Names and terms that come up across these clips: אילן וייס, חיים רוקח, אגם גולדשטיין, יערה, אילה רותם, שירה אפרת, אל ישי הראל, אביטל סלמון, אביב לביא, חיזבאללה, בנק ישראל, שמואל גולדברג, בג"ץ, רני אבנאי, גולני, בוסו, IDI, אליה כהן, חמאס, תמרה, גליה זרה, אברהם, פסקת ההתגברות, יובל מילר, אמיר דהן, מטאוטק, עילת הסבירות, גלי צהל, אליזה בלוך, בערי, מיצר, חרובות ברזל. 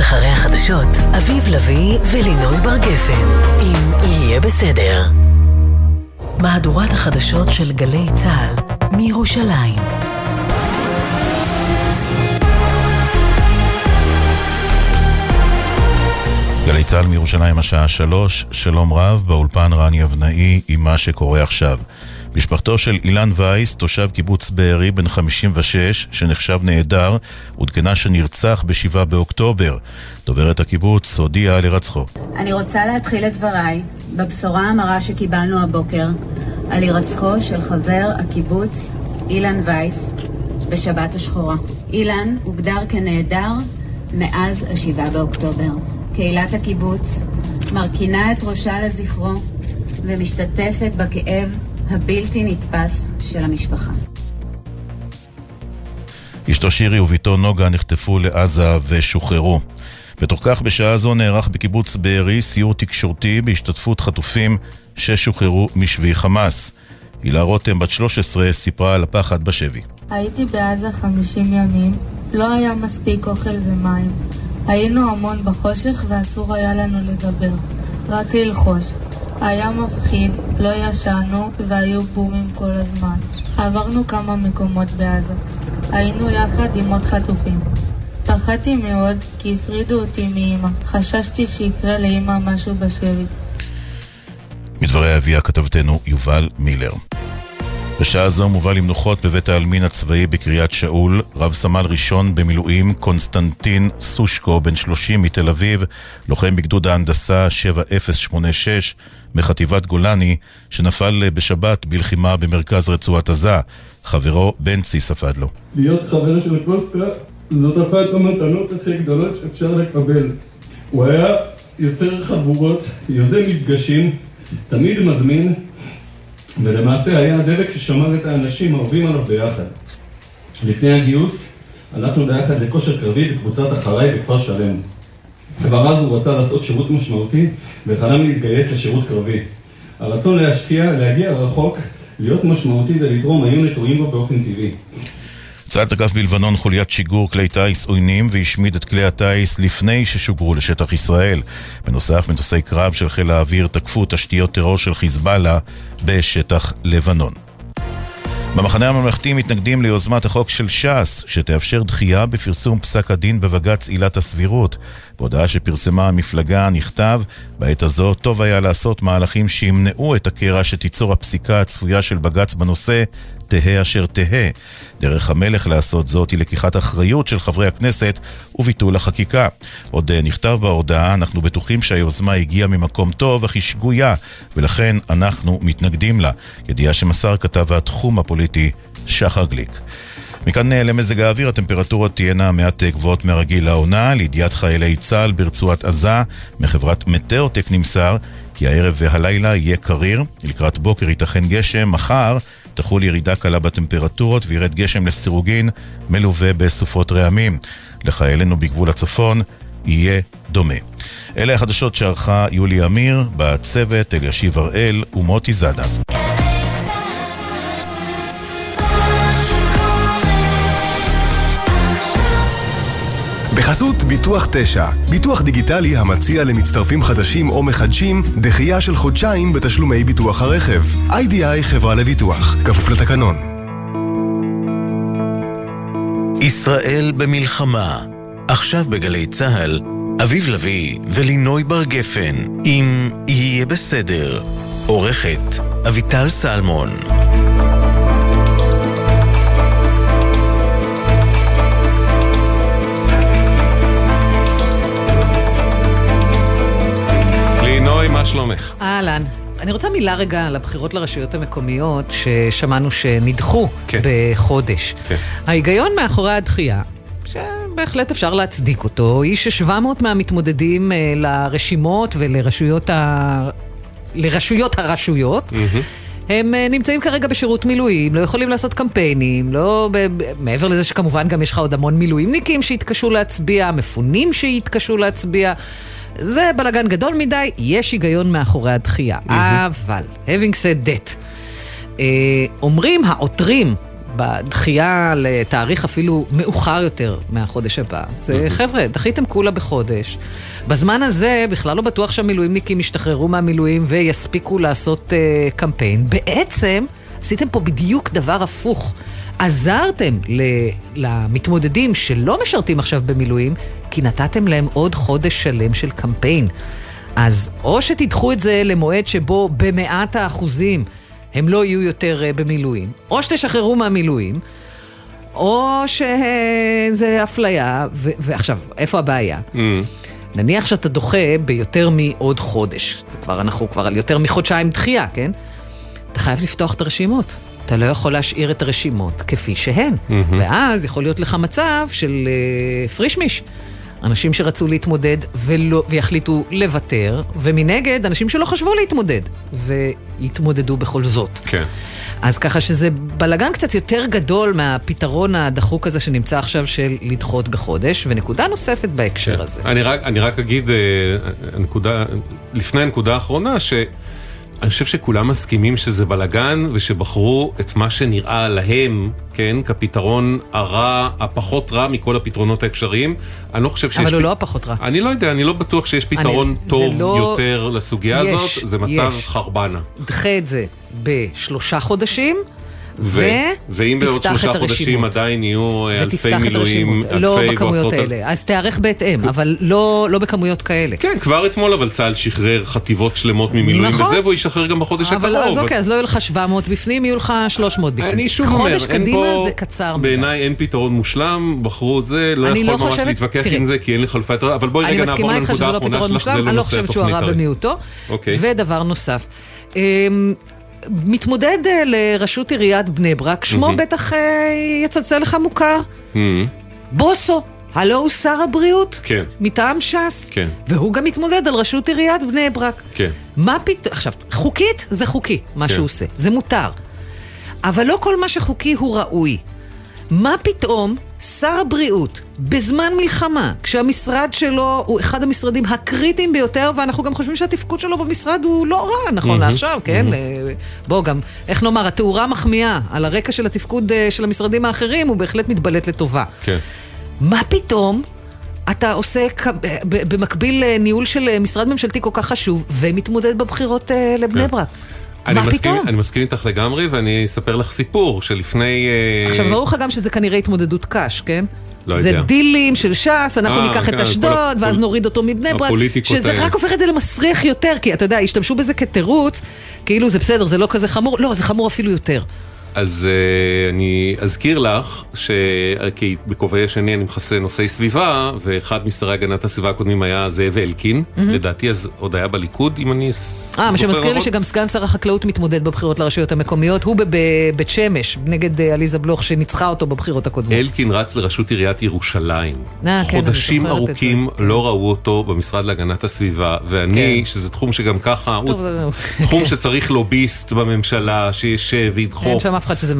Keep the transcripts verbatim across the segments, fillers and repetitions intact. מיד אחרי החדשות, אביב לביא ולינוי בר גפן, אם יהיה בסדר. מהדורת החדשות של גלי צהל מירושלים. גלי צהל מירושלים השעה שלוש, שלום רב, באולפן רני אבנאי עם מה שקורה עכשיו. משפחתו של אילן וייס, תושב קיבוץ בערי בן חמישים ושש, שנחשב נעדר, עודכנה שנרצח בשבעה באוקטובר. דוברת הקיבוץ הודיעה על הירצחו. אני רוצה להתחיל את דבריי בבשורה המרה שקיבלנו הבוקר על הירצחו של חבר הקיבוץ אילן וייס בשבת השחורה. אילן הוגדר כנעדר מאז השבעה באוקטובר. קהילת הקיבוץ מרכינה את ראשה לזכרו ומשתתפת בכאב הבלתי נתפס של המשפחה. אשתו שירי וביתו נוגה נחטפו לעזה ושוחררו. בתוך כך בשעה זו נערך בקיבוץ בערי סיור תקשורתי בהשתתפות חטופים ששוחררו משבי חמאס. אילה רותם בת שלוש עשרה סיפרה על הפחד בשבי. הייתי בעזה חמישים ימים, לא היה מספיק אוכל ומים. היינו המון בחושך ואסור היה לנו לדבר, רק ללחוש. היה מפחיד, לא ישנו והיו בומים כל הזמן. עברנו כמה מקומות בעזה. היינו יחד עם עוד חטופים. פחדתי מאוד כי הפרידו אותי מאמא. חששתי שיקרה לאמא משהו בשבי. מדברי אביה כתבתנו יובל מילר. בשעה זו מובל למנוחות בבית העלמין הצבאי בקריית שאול, רב סמל ראשון במילואים קונסטנטין סושקו, בן שלושים מתל אביב, לוחם בגדוד ההנדסה שבע אפס שמונה שש מחטיבת גולני, שנפל בשבת בלחימה במרכז רצועת עזה. חברו בנצי ספד לו. להיות חבר של קוסקה, זאת אחת המתנות הכי גדולות שאפשר לקבל. הוא היה יוצר חבורות, יוזם מפגשים, תמיד מזמין, ולמעשה היה הדבק ששמר את האנשים אוהבים עליו ביחד. לפני הגיוס, הלכנו ביחד לכושר קרבי בקבוצת אחריי בכפר שלם. כבר אז הוא רצה לעשות שירות משמעותי וחלם להתגייס לשירות קרבי. הרצון להשקיע, להגיע רחוק, להיות משמעותי ולתרום היו נטועים בו באופן טבעי. צה"ל תקף בלבנון חוליית שיגור כלי טייס עוינים והשמיד את כלי הטייס לפני ששוגרו לשטח ישראל. בנוסף, מטוסי קרב של חיל האוויר תקפו תשתיות טרור של חיזבאללה בשטח לבנון. במחנה הממלכתי מתנגדים ליוזמת החוק של ש"ס, שתאפשר דחייה בפרסום פסק הדין בבג"ץ עילת הסבירות. בהודעה שפרסמה המפלגה נכתב, בעת הזו טוב היה לעשות מהלכים שימנעו את הקרע שתיצור הפסיקה הצפויה של בג"ץ בנושא, תהא אשר תהא. דרך המלך לעשות זאת היא לקיחת אחריות של חברי הכנסת וביטול החקיקה. עוד נכתב בהודעה, אנחנו בטוחים שהיוזמה הגיעה ממקום טוב אך היא שגויה, ולכן אנחנו מתנגדים לה. ידיעה שמסר כתב התחום הפוליטי שחר גליק. מכאן למזג האוויר, הטמפרטורות תהיינה מעט גבוהות מרגיל לעונה, לידיעת חיילי צה"ל ברצועת עזה. מחברת מטאוטק נמסר כי הערב והלילה יהיה קריר, לקראת בוקר ייתכן גשם, מחר תחול ירידה קלה בטמפרטורות וירד גשם לסירוגין מלווה בסופות רעמים. לחיילינו בגבול הצפון יהיה דומה. אלה החדשות שערכה יולי אמיר, בצוות אל ישי הראל ומוטי זאדה. בחסות ביטוח תשע, ביטוח דיגיטלי המציע למצטרפים חדשים או מחדשים דחייה של חודשיים בתשלומי ביטוח הרכב. איי די איי חברה לביטוח, כפוף לתקנון. ישראל במלחמה, עכשיו בגלי צהל, אביב לביא ולינוי בר גפן, אם יהיה בסדר. עורכת אביטל סלמון. מה שלומך? אהלן, אני רוצה מילה רגע על הבחירות לרשויות המקומיות ששמענו שנדחו בחודש. ההיגיון מאחורי הדחייה, שבהחלט אפשר להצדיק אותו, היא ש-שבע מאות מהמתמודדים לרשימות ולרשויות ה... לרשויות הרשויות הם נמצאים כרגע בשירות מילואים, לא יכולים לעשות קמפיינים, לא... מעבר לזה שכמובן גם יש לך עוד המון מילואימניקים שהתקשו להצביע, מפונים שהתקשו להצביע, זה בלגן גדול מדי, יש היגיון מאחורי הדחייה. אבל, having said that, אומרים העותרים בדחייה לתאריך אפילו מאוחר יותר מהחודש הבא. זה, חבר'ה, דחיתם כולה בחודש. בזמן הזה בכלל לא בטוח שהמילואימניקים ישתחררו מהמילואים ויספיקו לעשות uh, קמפיין. בעצם עשיתם פה בדיוק דבר הפוך. עזרתם למתמודדים שלא משרתים עכשיו במילואים, כי נתתם להם עוד חודש שלם של קמפיין. אז או שתדחו את זה למועד שבו במאת האחוזים הם לא יהיו יותר במילואים, או שתשחררו מהמילואים, או שזה אפליה, ו... ועכשיו, איפה הבעיה? Mm. נניח שאתה דוחה ביותר מעוד חודש, זה כבר, אנחנו כבר על יותר מחודשיים דחייה, כן? אתה חייב לפתוח את הרשימות. אתה לא יכול להשאיר את הרשימות כפי שהן. Mm-hmm. ואז יכול להיות לך מצב של uh, פרישמיש. אנשים שרצו להתמודד ולא, ויחליטו לוותר, ומנגד אנשים שלא חשבו להתמודד, והתמודדו בכל זאת. כן. אז ככה שזה בלגן קצת יותר גדול מהפתרון הדחוק הזה שנמצא עכשיו של לדחות בחודש, ונקודה נוספת בהקשר כן. הזה. אני רק, אני רק אגיד, הנקודה, לפני הנקודה האחרונה, ש... אני חושב שכולם מסכימים שזה בלגן, ושבחרו את מה שנראה להם, כן, כפתרון הרע, הפחות רע מכל הפתרונות האפשריים. אני לא חושב שיש... אבל הוא פ... לא הפחות רע. אני לא יודע, אני לא בטוח שיש פתרון אני... טוב לא... יותר לסוגיה יש, הזאת. זה מצב יש. חרבנה. דחה את זה בשלושה חודשים, ו... ואם בעוד שלושה חודשים עדיין יהיו אלפי מילואים, לא בכמויות האלה, אז תארך בהתאם, אבל לא בכמויות כאלה. כן, כבר אתמול, אבל צהל שחרר חטיבות שלמות ממילואים וזה, והוא ישחרר גם בחודש הקרוב. אז אוקיי, אז לא יהיו לך שבע מאות בפנים, יהיו לך שלוש מאות בפנים. אני שוב אומר, בעיניי אין פתרון מושלם, בחרו זה, לא יכול ממש להתווכח עם זה, כי אין לי חלופה יותר, אבל בואי רגע נעבור לנקודה האחרונה שלך, זה לא נושא התוכנית. מתמודד לרשות עיריית בני ברק, שמו בטח יצצה לך מוכר, בוסו, הלא הוא שר הבריאות, מטעם שס, והוא גם מתמודד על רשות עיריית בני ברק. מה פתאום, עכשיו, חוקית זה חוקי, מה שהוא עושה, זה מותר, אבל לא כל מה שחוקי הוא ראוי. מה פתאום שר הבריאות בזמן מלחמה, כשהמשרד שלו הוא אחד המשרדים הקריטיים ביותר, ואנחנו גם חושבים שהתפקוד שלו במשרד הוא לא רע, נכון לעכשיו, כן? בוא גם, איך נאמר, התאורה מחמיאה על הרקע של התפקוד של המשרדים האחרים, הוא בהחלט מתבלט לטובה. מה פתאום אתה עושה במקביל ניהול של משרד ממשלתי כל כך חשוב, ומתמודד בבחירות לבני ברק? אני מסכים, אני מסכים איתך לגמרי, ואני אספר לך סיפור שלפני... עכשיו, ברור לך גם שזה כנראה התמודדות קש, כן? לא יודע. זה דילים של שס, אנחנו ניקח את אשדוד, ואז נוריד אותו מבני ברק, שזה רק הופך את זה למסריח יותר, כי אתה יודע, השתמשו בזה כתירוץ, כאילו זה בסדר, זה לא כזה חמור, לא, זה חמור אפילו יותר. אז אני אזכיר לך, כי בכובעי השני אני מכסה נושאי סביבה, ואחד משרי הגנת הסביבה הקודמים היה זהב אלקין, לדעתי אז עוד היה בליכוד, אם אני זוכר. אה, מה שמזכיר לי שגם סגן שר החקלאות מתמודד בבחירות לרשויות המקומיות, הוא בבית שמש, נגד אליזה בלוך שניצחה אותו בבחירות הקודמות. אלקין רץ לרשות עיריית ירושלים. חודשים ארוכים לא ראו אותו במשרד להגנת הסביבה, ואני, שזה תחום שגם ככה, הוא תחום שצריך לוביסט בממשלה, שישב וידחוף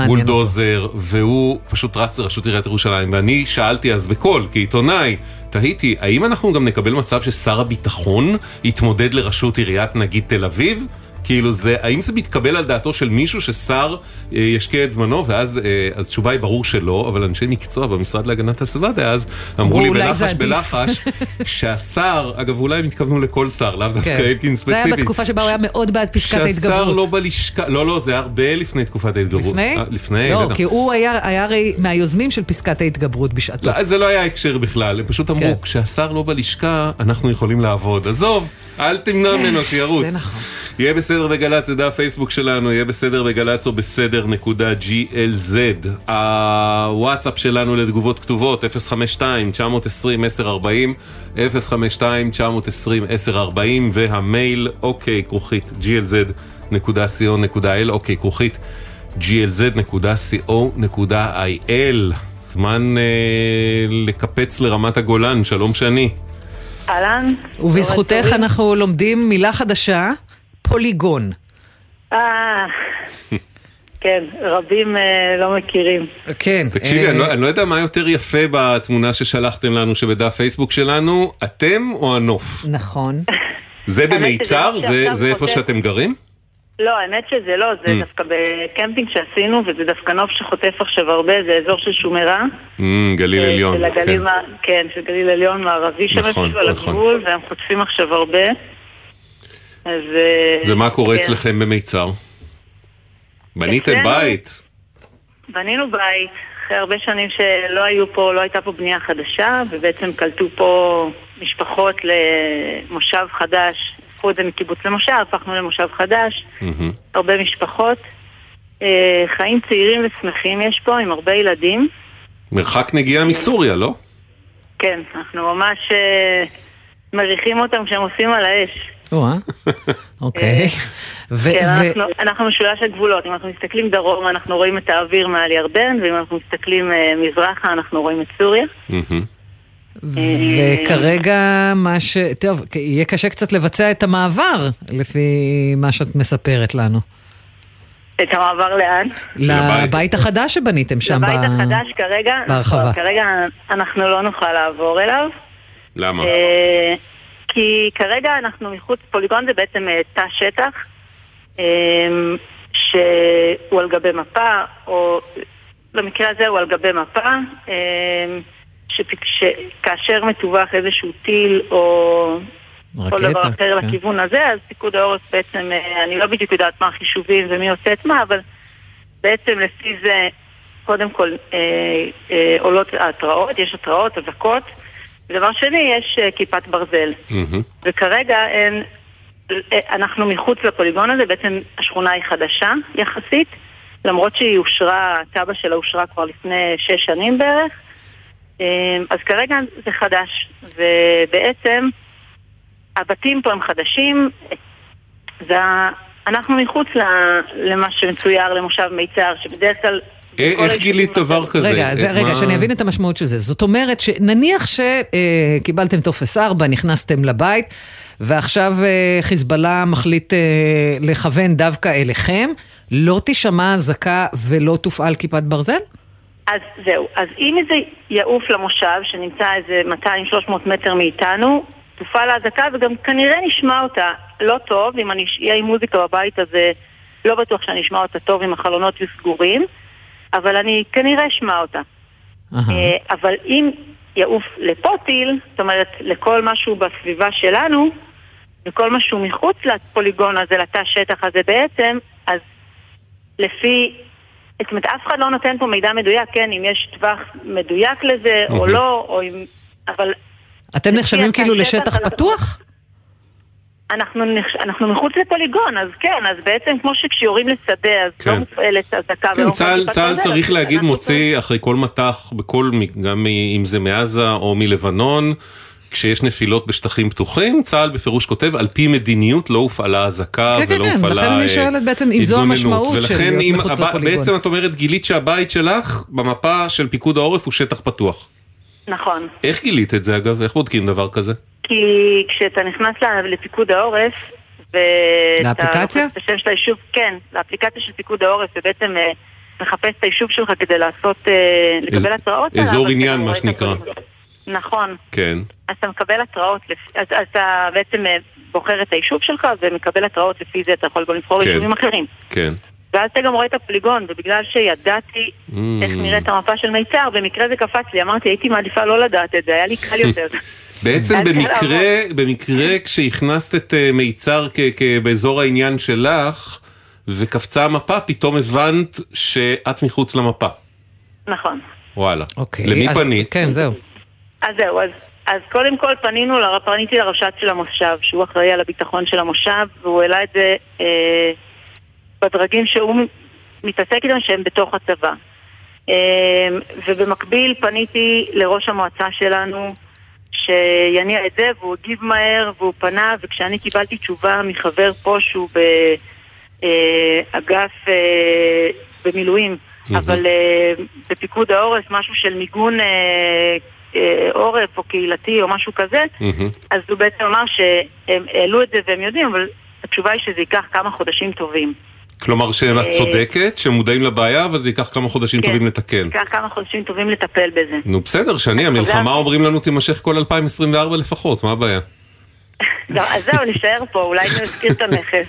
בולדוזר, והוא פשוט רץ לרשות עיריית ירושלים, ואני שאלתי אז בכל, כעיתונאי, תהיתי, האם אנחנו גם נקבל מצב ששר הביטחון יתמודד לרשות עיריית נגיד תל אביב? כאילו זה, האם זה מתקבל על דעתו של מישהו ששר אה, ישקיע את זמנו? ואז אה, התשובה היא ברור שלא, אבל אנשי מקצוע במשרד להגנת הסביבה אז אמרו לי בלחש בלחש שהשר, אגב אולי הם התכוונו לכל שר, לאו דווקא אלקין ספציפית. זה היה בתקופה שבה הוא היה מאוד בעד פסקת ההתגברות. שהשר לא בלשכה, לא לא, זה היה הרבה לפני תקופת ההתגברות. לפני? לפני, לא, כי הוא היה הרי מהיוזמים של פסקת ההתגברות בשעתו. זה לא היה הקשר בכלל, הם פשוט אמרו, כשהשר לא בלשכה, אנחנו יכולים לעבוד. עזוב, אל תמנע ממנו שירוץ. זה נכון. יהיה בסדר בגלץ, זה דף פייסבוק שלנו, יהיה בסדר בגלץ או בסדר נקודה גלז. הוואטסאפ שלנו לתגובות כתובות, אפס חמש שתיים תשע עשרים עשר ארבעים, אפס חמש שתיים תשע עשרים עשר ארבעים, והמייל, אוקיי, כרוכית, גלז נקודה סי או נקודה איי אל, אוקיי, כרוכית, גלז נקודה סי או נקודה איי אל. זמן אה, לקפץ לרמת הגולן, שלום שני. אהלן. ובזכותך אנחנו לומדים מילה חדשה. פוליגון. אה, כן, רבים לא מכירים. כן. תקשיבי, אני לא יודע מה יותר יפה בתמונה ששלחתם לנו שבדף פייסבוק שלנו, אתם או הנוף? נכון. זה במיצר? זה איפה שאתם גרים? לא, האמת שזה לא, זה mm. דווקא בקמפינג שעשינו, וזה דווקא נוף שחוטף עכשיו הרבה, זה אזור של שומרה. Mm, גליל עליון. של הגליל, כן. כן, של גליל עליון מערבי, נכון, שם נכון. על הגבול, והם חוטפים עכשיו הרבה. אז, ומה קורה כן. אצלכם במיצר? בניתם אצלנו, בית? בנינו בית, אחרי הרבה שנים שלא היו פה, לא הייתה פה בנייה חדשה, ובעצם קלטו פה משפחות למושב חדש, הפכו את זה מקיבוץ למושב, הפכנו למושב חדש, mm-hmm. הרבה משפחות, חיים צעירים ושמחים יש פה, עם הרבה ילדים. מרחק נגיעה מסוריה, לא? כן, אנחנו ממש מריחים אותם כשהם עושים על האש. וואה, אוקיי. אנחנו משולש הגבולות, אם אנחנו מסתכלים דרום אנחנו רואים את האוויר מעל ירדן, ואם אנחנו מסתכלים מזרחה אנחנו רואים את סוריה. וכרגע מה ש... טוב, יהיה קשה קצת לבצע את המעבר, לפי מה שאת מספרת לנו. את המעבר לאן? לבית החדש שבניתם שם. לבית החדש כרגע, כרגע אנחנו לא נוכל לעבור אליו. למה? כי כרגע אנחנו מחוץ, פוליגון זה בעצם תא שטח שהוא על גבי מפה, או במקרה הזה הוא על גבי מפה, שכאשר מטווח איזשהו טיל או כל דבר אחר לכיוון הזה, אז פיקוד העורף בעצם, אני לא בדיוק יודעת מה החישובים ומי עושה את מה, אבל בעצם לפי זה קודם כל עולות התראות, יש התראות, אבקות, דבר שני, יש כיפת ברזל. Mm-hmm. וכרגע אין, אנחנו מחוץ לפוליגון הזה, בעצם השכונה היא חדשה יחסית, למרות שהיא הושרה, התב"ע שלה הושרה כבר לפני שש שנים בערך, אז כרגע זה חדש, ובעצם הבתים פה הם חדשים, זה, אנחנו מחוץ למה שמצויר למושב מיצר, שבדרך כלל איך גילית דבר כזה? רגע, רגע, שאני אבין את המשמעות של זה. זאת אומרת שנניח שקיבלתם טופס ארבע, נכנסתם לבית, ועכשיו חיזבאללה מחליט לכוון דווקא אליכם, לא תשמע זקה ולא תופעל כיפת ברזל? אז זהו. אז אם זה יעוף למושב, שנמצא איזה מאתיים שלוש מאות מטר מאיתנו, תופעל הזקה וגם כנראה נשמע אותה לא טוב, אם אני אהיה עם מוזיקה בבית, אז לא בטוח שאני אשמע אותה טוב עם החלונות וסגורים, אבל אני כנראה אשמע אותה. אבל אם יעוף לפה טיל, זאת אומרת, לכל משהו בסביבה שלנו, לכל משהו מחוץ לפוליגון הזה, לתא שטח הזה בעצם, אז לפי, זאת אומרת, אף אחד לא נותן פה מידע מדויק, כן, אם יש טווח מדויק לזה או לא, או אם, אבל... אתם נחשבים כאילו לשטח פתוח? אנחנו, אנחנו מחוץ לפוליגון, אז כן, אז בעצם כמו שכשיורים לשדה, אז כן. לא מופעלת הזקה. כן, צהל, צהל צריך להגיד מוציא אחרי כל מטח, בכל, גם אם זה מעזה או מלבנון, כשיש נפילות בשטחים פתוחים, צהל בפירוש כותב, על פי מדיניות לא הופעלה הזקה כן, ולא כן, הופעלה לכן אני שואלת בעצם אם זו המשמעות של להיות מחוץ הבא, לפוליגון. בעצם את אומרת גילית שהבית שלך במפה של פיקוד העורף הוא שטח פתוח. נכון. איך גילית את זה אגב? איך בודקים דבר כזה? כי כשאתה נכנס לפיקוד העורף, לאפליקציה? כן, לאפליקציה של פיקוד העורף, ובעצם מחפש את היישוב שלך כדי לעשות, לקבל התראות. אזור עניין, מה שנקרא. נכון. כן. אז אתה מקבל התראות, אז אתה בעצם בוחר את היישוב שלך, ומקבל התראות לפי זה, אתה יכול גם לבחור יישובים אחרים. כן. ואז אתה גם רואה את הפוליגון, ובגלל שידעתי איך נראית המפה של מיצר, במקרה זה קפץ לי, אמרתי, הייתי מעדיפה לא לדעת את זה, היה לי קל יותר. בעצם במקרה, במקרה כשהכנסת את מיצר באזור העניין שלך, וקפצה המפה, פתאום הבנת שאת מחוץ למפה. נכון. וואלה. למי פנית? כן, זהו. אז זהו, אז... אז קודם כל פנינו, פניתי לראשת של המושב, שהוא אחראי על הביטחון של המושב, והוא העלה את זה... בדרגים שהוא מתעסק איתם שהם בתוך הצבא. ובמקביל פניתי לראש המועצה שלנו שיניע את זה, והוא הגיב מהר והוא פנה, וכשאני קיבלתי תשובה מחבר פה שהוא באגף במילואים, mm-hmm. אבל בפיקוד העורף, משהו של מיגון עורף או קהילתי או משהו כזה, mm-hmm. אז הוא בעצם אמר שהם העלו את זה והם יודעים, אבל... התשובה היא שזה ייקח כמה חודשים טובים. כלומר שאת צודקת, שמודעים לבעיה, אבל זה ייקח כמה חודשים טובים לתקן. ייקח כמה חודשים טובים לטפל בזה. נו בסדר, שני, המלחמה אומרים לנו תימשך כל אלפיים עשרים וארבע לפחות, מה הבעיה? אז זהו, נשאר פה, אולי נזכיר את הנכס.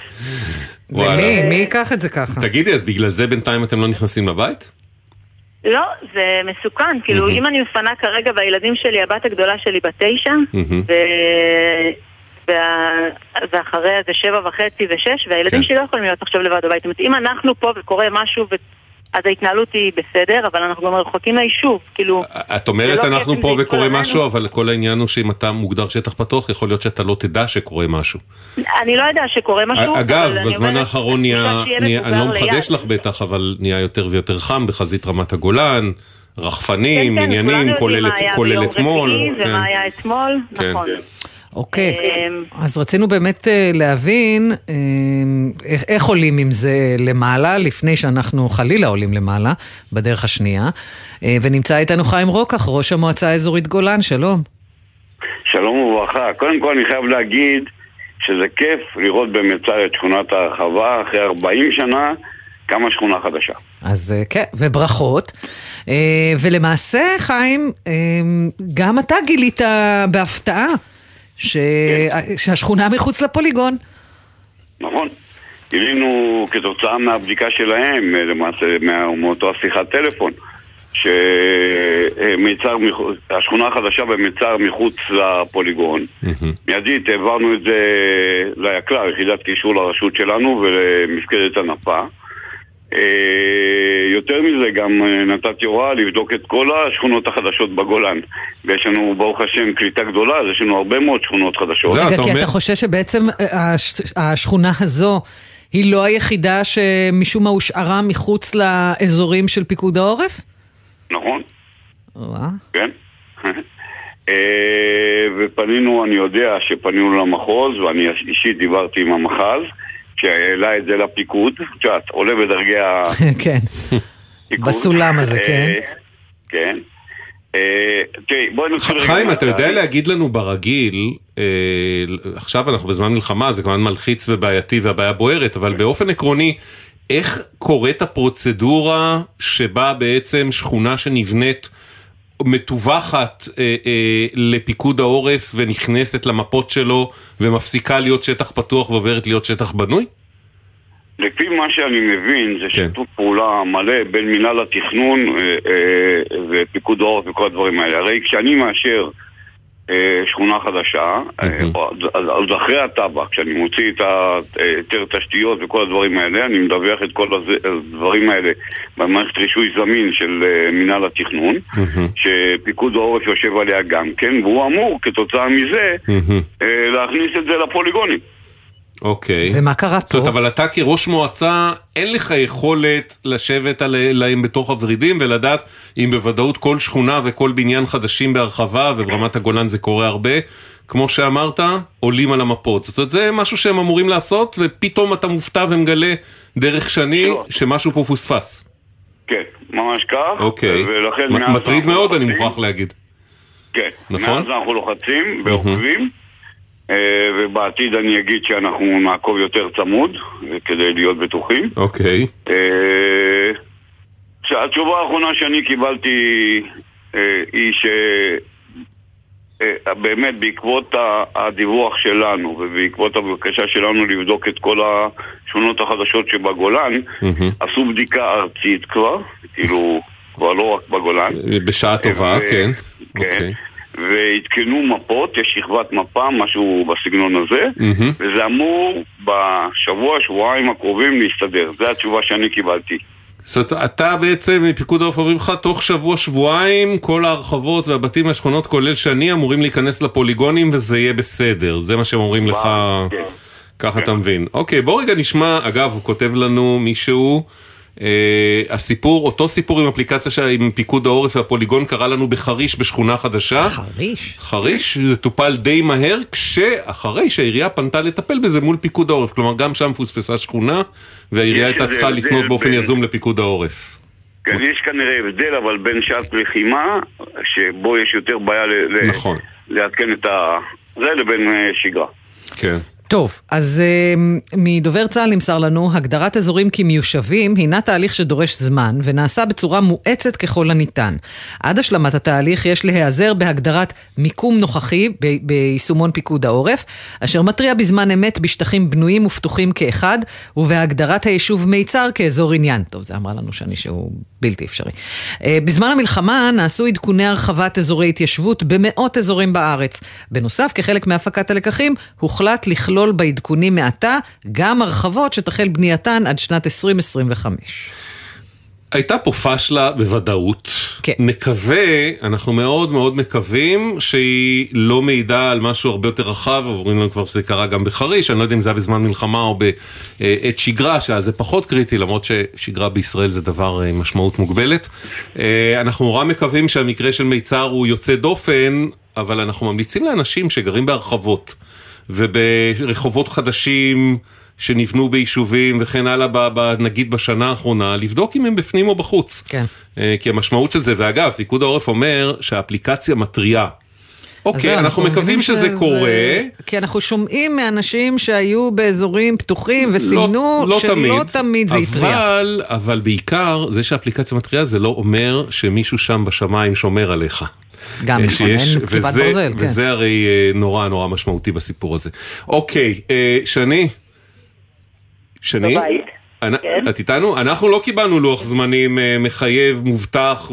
למי? מי ייקח את זה ככה? תגידי, אז בגלל זה בינתיים אתם לא נכנסים לבית? לא, זה מסוכן. כאילו, אם אני מפנה כרגע והילדים שלי, הבת הגדולה שלי בתשע, ו... ואחריה זה שבע וחצי ושש, והילדים שלי לא יכולים להיות עכשיו לבד בבית. אם אנחנו פה וקורה משהו, אז ההתנהלות היא בסדר, אבל אנחנו גם רחוקים ליישוב. את אומרת אנחנו פה וקורה משהו, אבל כל העניין הוא שאם אתה מוגדר שטח פתוח, יכול להיות שאתה לא תדע שקורה משהו. אני לא יודע שקורה משהו. אגב, בזמן האחרון נהיה, אני לא מחדש לך בטח, אבל נהיה יותר ויותר חם בחזית רמת הגולן, רחפנים, עניינים, כולל אתמול. ומה היה אתמול, נכון. אוקיי, אז רצינו באמת להבין איך עולים עם זה למעלה, לפני שאנחנו חלילה עולים למעלה, בדרך השנייה, ונמצא איתנו חיים רוקח, ראש המועצה האזורית גולן, שלום. שלום וברכה, קודם כל אני חייב להגיד שזה כיף לראות במצר את שכונת הרחבה, אחרי ארבעים שנה, כמה שכונה חדשה. אז כן, וברכות. ולמעשה, חיים, גם אתה גילית בהפתעה, ש... כן. שהשכונה מחוץ לפוליגון. נכון. גילינו כתוצאה מהבדיקה שלהם, למעשה, מאותו שיחת טלפון, שהשכונה החדשה במצר מחוץ לפוליגון. מידית העברנו את זה ליקל"ר, יחידת קישור לרשות שלנו ולמפקדת הנפה. יותר מזה גם נתתי הוראה לבדוק את כל השכונות החדשות בגולן, ויש לנו ברוך השם קליטה גדולה, אז יש לנו הרבה מאוד שכונות חדשות. רגע, כי אתה חושש שבעצם השכונה הזו היא לא היחידה שמשום מה הושארה מחוץ לאזורים של פיקוד העורף? נכון, כן. ופנינו, אני יודע שפנינו למחוז, ואני אישית דיברתי עם המחוז שהעלה את זה לפיקוד, שאת עולה בדרגי הפיקוד. בסולם הזה, כן. כן. חיים, אתה יודע להגיד לנו ברגיל, עכשיו אנחנו בזמן מלחמה, זה כמובן מלחיץ ובעייתי והבעיה בוערת, אבל באופן עקרוני, איך קורית הפרוצדורה שבה בעצם שכונה שנבנית מטווחת אה, אה, לפיקוד העורף ונכנסת למפות שלו ומפסיקה להיות שטח פתוח ועוברת להיות שטח בנוי? לפי מה שאני מבין זה שיתוף כן. פעולה מלא בין מינהל התכנון אה, אה, ופיקוד העורף וכל הדברים האלה. הרי כשאני מאשר אה, שכונה חדשה mm-hmm. אה, אז אחרי הטבע כשאני מוציא את היתר תשתיות וכל הדברים האלה אני מדווח את כל הדברים האלה במערכת רישוי זמין של uh, מינהל התכנון, mm-hmm. שפיקוד העורף יושב עליה גם כן, והוא אמור כתוצאה מזה mm-hmm. uh, להכניס את זה לפוליגונים. אוקיי. Okay. ומה קרה פה? זאת אומרת, אבל אתה כראש מועצה, אין לך יכולת לשבת עליהם בתוך הורידים, ולדעת אם בוודאות כל שכונה וכל בניין חדשים בהרחבה, וברמת הגולן זה קורה הרבה, כמו שאמרת, עולים על המפות. זאת אומרת, זה משהו שהם אמורים לעשות, ופתאום אתה מופתע ומגלה דרך שני, שמשהו פה פוספס. כן, ממש כך. אוקיי. מטריד מאוד, אני מוכרח להגיד. כן. נכון? מאז אנחנו לוחצים ועוקבים, ובעתיד אני אגיד שאנחנו נעקוב יותר צמוד, כדי להיות בטוחים. אוקיי. התשובה האחרונה שאני קיבלתי היא שבאמת בעקבות הדיווח שלנו, ובעקבות הבקשה שלנו לבדוק את כל השכונות החדשות שבגולן, עשו בדיקה ארצית כבר, כאילו כבר לא רק בגולן. בשעה טובה, כן. כן. והתקנו מפות, יש שכבת מפה, משהו בסגנון הזה, mm-hmm. וזה אמור בשבוע, שבועיים הקרובים להסתדר. זו התשובה שאני קיבלתי. זאת אומרת, אתה בעצם מפיקוד העורף אומרים לך, תוך שבוע, שבועיים, כל ההרחבות והבתים והשכונות, כולל שאני, אמורים להיכנס לפוליגונים, וזה יהיה בסדר. זה מה שהם אומרים לך, כן. ככה כן. אתה מבין. אוקיי, בוא רגע נשמע, אגב, הוא כותב לנו מישהו... Uh, הסיפור, אותו סיפור עם אפליקציה שעם פיקוד העורף והפוליגון קרה לנו בחריש בשכונה חדשה. חריש? חריש, זה טופל די מהר כשאחרי שהעירייה פנתה לטפל בזה מול פיקוד העורף, כלומר גם שם פוספסה שכונה והעירייה הייתה צריכה לפנות באופן יזום לפיקוד העורף. כן, יש כנראה הבדל אבל בין שעת לחימה שבו יש יותר בעיה ל- נכון. להתקן את ה... זה לבין שגרה. כן. טוב, אז euh, מדובר צהל נמסר לנו, הגדרת אזורים כמיושבים הינה תהליך שדורש זמן ונעשה בצורה מואצת ככל הניתן. עד השלמת התהליך יש להיעזר בהגדרת מיקום נוכחי ב- ביישומון פיקוד העורף, אשר מטריע בזמן אמת בשטחים בנויים ופתוחים כאחד, ובהגדרת היישוב מיצר כאזור עניין. טוב, זה אמרה לנו שאני שהוא בלתי אפשרי. בזמן המלחמה נעשו עדכוני הרחבת אזורי התיישבות במאות אזורים בארץ. בנוסף, כחלק מהפקת הלקחים, הוחלט לכלול בעדכונים מעתה, גם הרחבות שתחל בנייתן עד שנת עשרים עשרים וחמש. הייתה פה פשלה בוודאות. כן. נקווה, אנחנו מאוד מאוד מקווים שהיא לא מעידה על משהו הרבה יותר רחב, אומרים לנו כבר שזה קרה גם בחריש, אני לא יודע אם זה היה בזמן מלחמה או בעת שגרה, שאז זה פחות קריטי, למרות ששגרה בישראל זה דבר משמעות מוגבלת. אנחנו נורא מקווים שהמקרה של מיצר הוא יוצא דופן, אבל אנחנו ממליצים לאנשים שגרים בהרחבות. וברחובות חדשים שנבנו ביישובים וכן הלאה, נגיד בשנה האחרונה, לבדוק אם הם בפנים או בחוץ. כן. כי המשמעות של זה, ואגב, פיקוד העורף אומר שהאפליקציה מטריעה. אוקיי, אנחנו מקווים שזה קורה. כי אנחנו שומעים מאנשים שהיו באזורים פתוחים וסימנו שלא תמיד זה יטריע. אבל בעיקר זה שהאפליקציה מטריעה זה לא אומר שמישהו שם בשמיים שומר עליך. גם שיש, וזה, ברזל, וזה כן. הרי נורא נורא משמעותי בסיפור הזה. אוקיי, שני, שני, בבית, אני, כן. את איתנו? אנחנו לא קיבלנו לוח זמנים מחייב, מובטח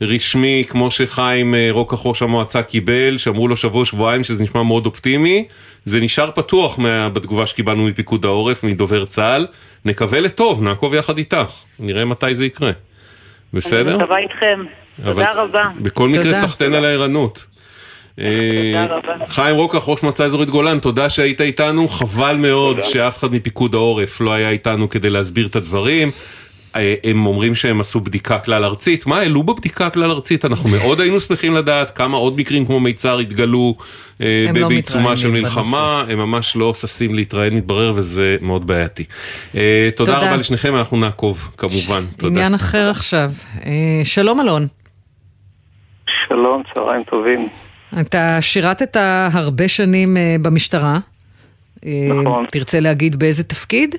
ורשמי, כמו שחיים רוקח ראש המועצה קיבל, שאמרו לו שבוע שבועיים, שזה נשמע מאוד אופטימי, זה נשאר פתוח מה, בתגובה שקיבלנו מפיקוד העורף, מדובר צהל, נקווה לטוב, נעקוב יחד איתך, נראה מתי זה יקרה. בסדר? אני מקווה איתכם. תודה רבה. בכל מקרה סחתן על הערנות. חיים רוקח, ראש מועצה אזורית גולן, תודה שהיית איתנו, חבל מאוד שאף אחד מפיקוד העורף לא היה איתנו כדי להסביר את הדברים. הם אומרים שהם עשו בדיקה כלל ארצית, מה העלו בבדיקה הכלל ארצית? אנחנו מאוד היינו שמחים לדעת כמה עוד מקרים כמו מיצר התגלו בעיצומה של מלחמה, הם ממש לא ששים להתראיין, מתברר, וזה מאוד בעייתי. תודה רבה לשניכם, אנחנו נעקוב כמובן. עניין אחר עכשיו, שלום אלון. שלום, צהריים טובים. אתה שירתת הרבה שנים במשטרה, תרצה להגיד באיזה תפקיד?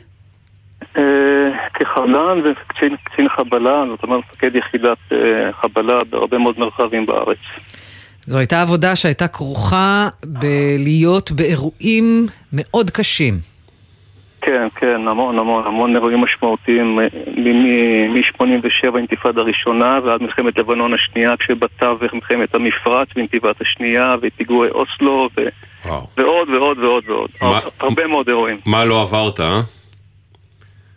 כחבלן וקצין חבלה, זאת אומרת, מפקד יחידת חבלה בהרבה מאוד מרחבים בארץ. זו הייתה עבודה שהייתה כרוכה בלהיות באירועים מאוד קשים. כן, כן, המון, המון, המון אירועים משמעותיים, מ-שמונים ושבע אינתיפאדה הראשונה ועד מלחמת לבנון השנייה, כשבתווך מלחמת המפרץ ואינתיפאדה השנייה ופיגועי אוסלו ועוד ועוד ועוד ועוד. הרבה מאוד אירועים. מה לא עברת, אה?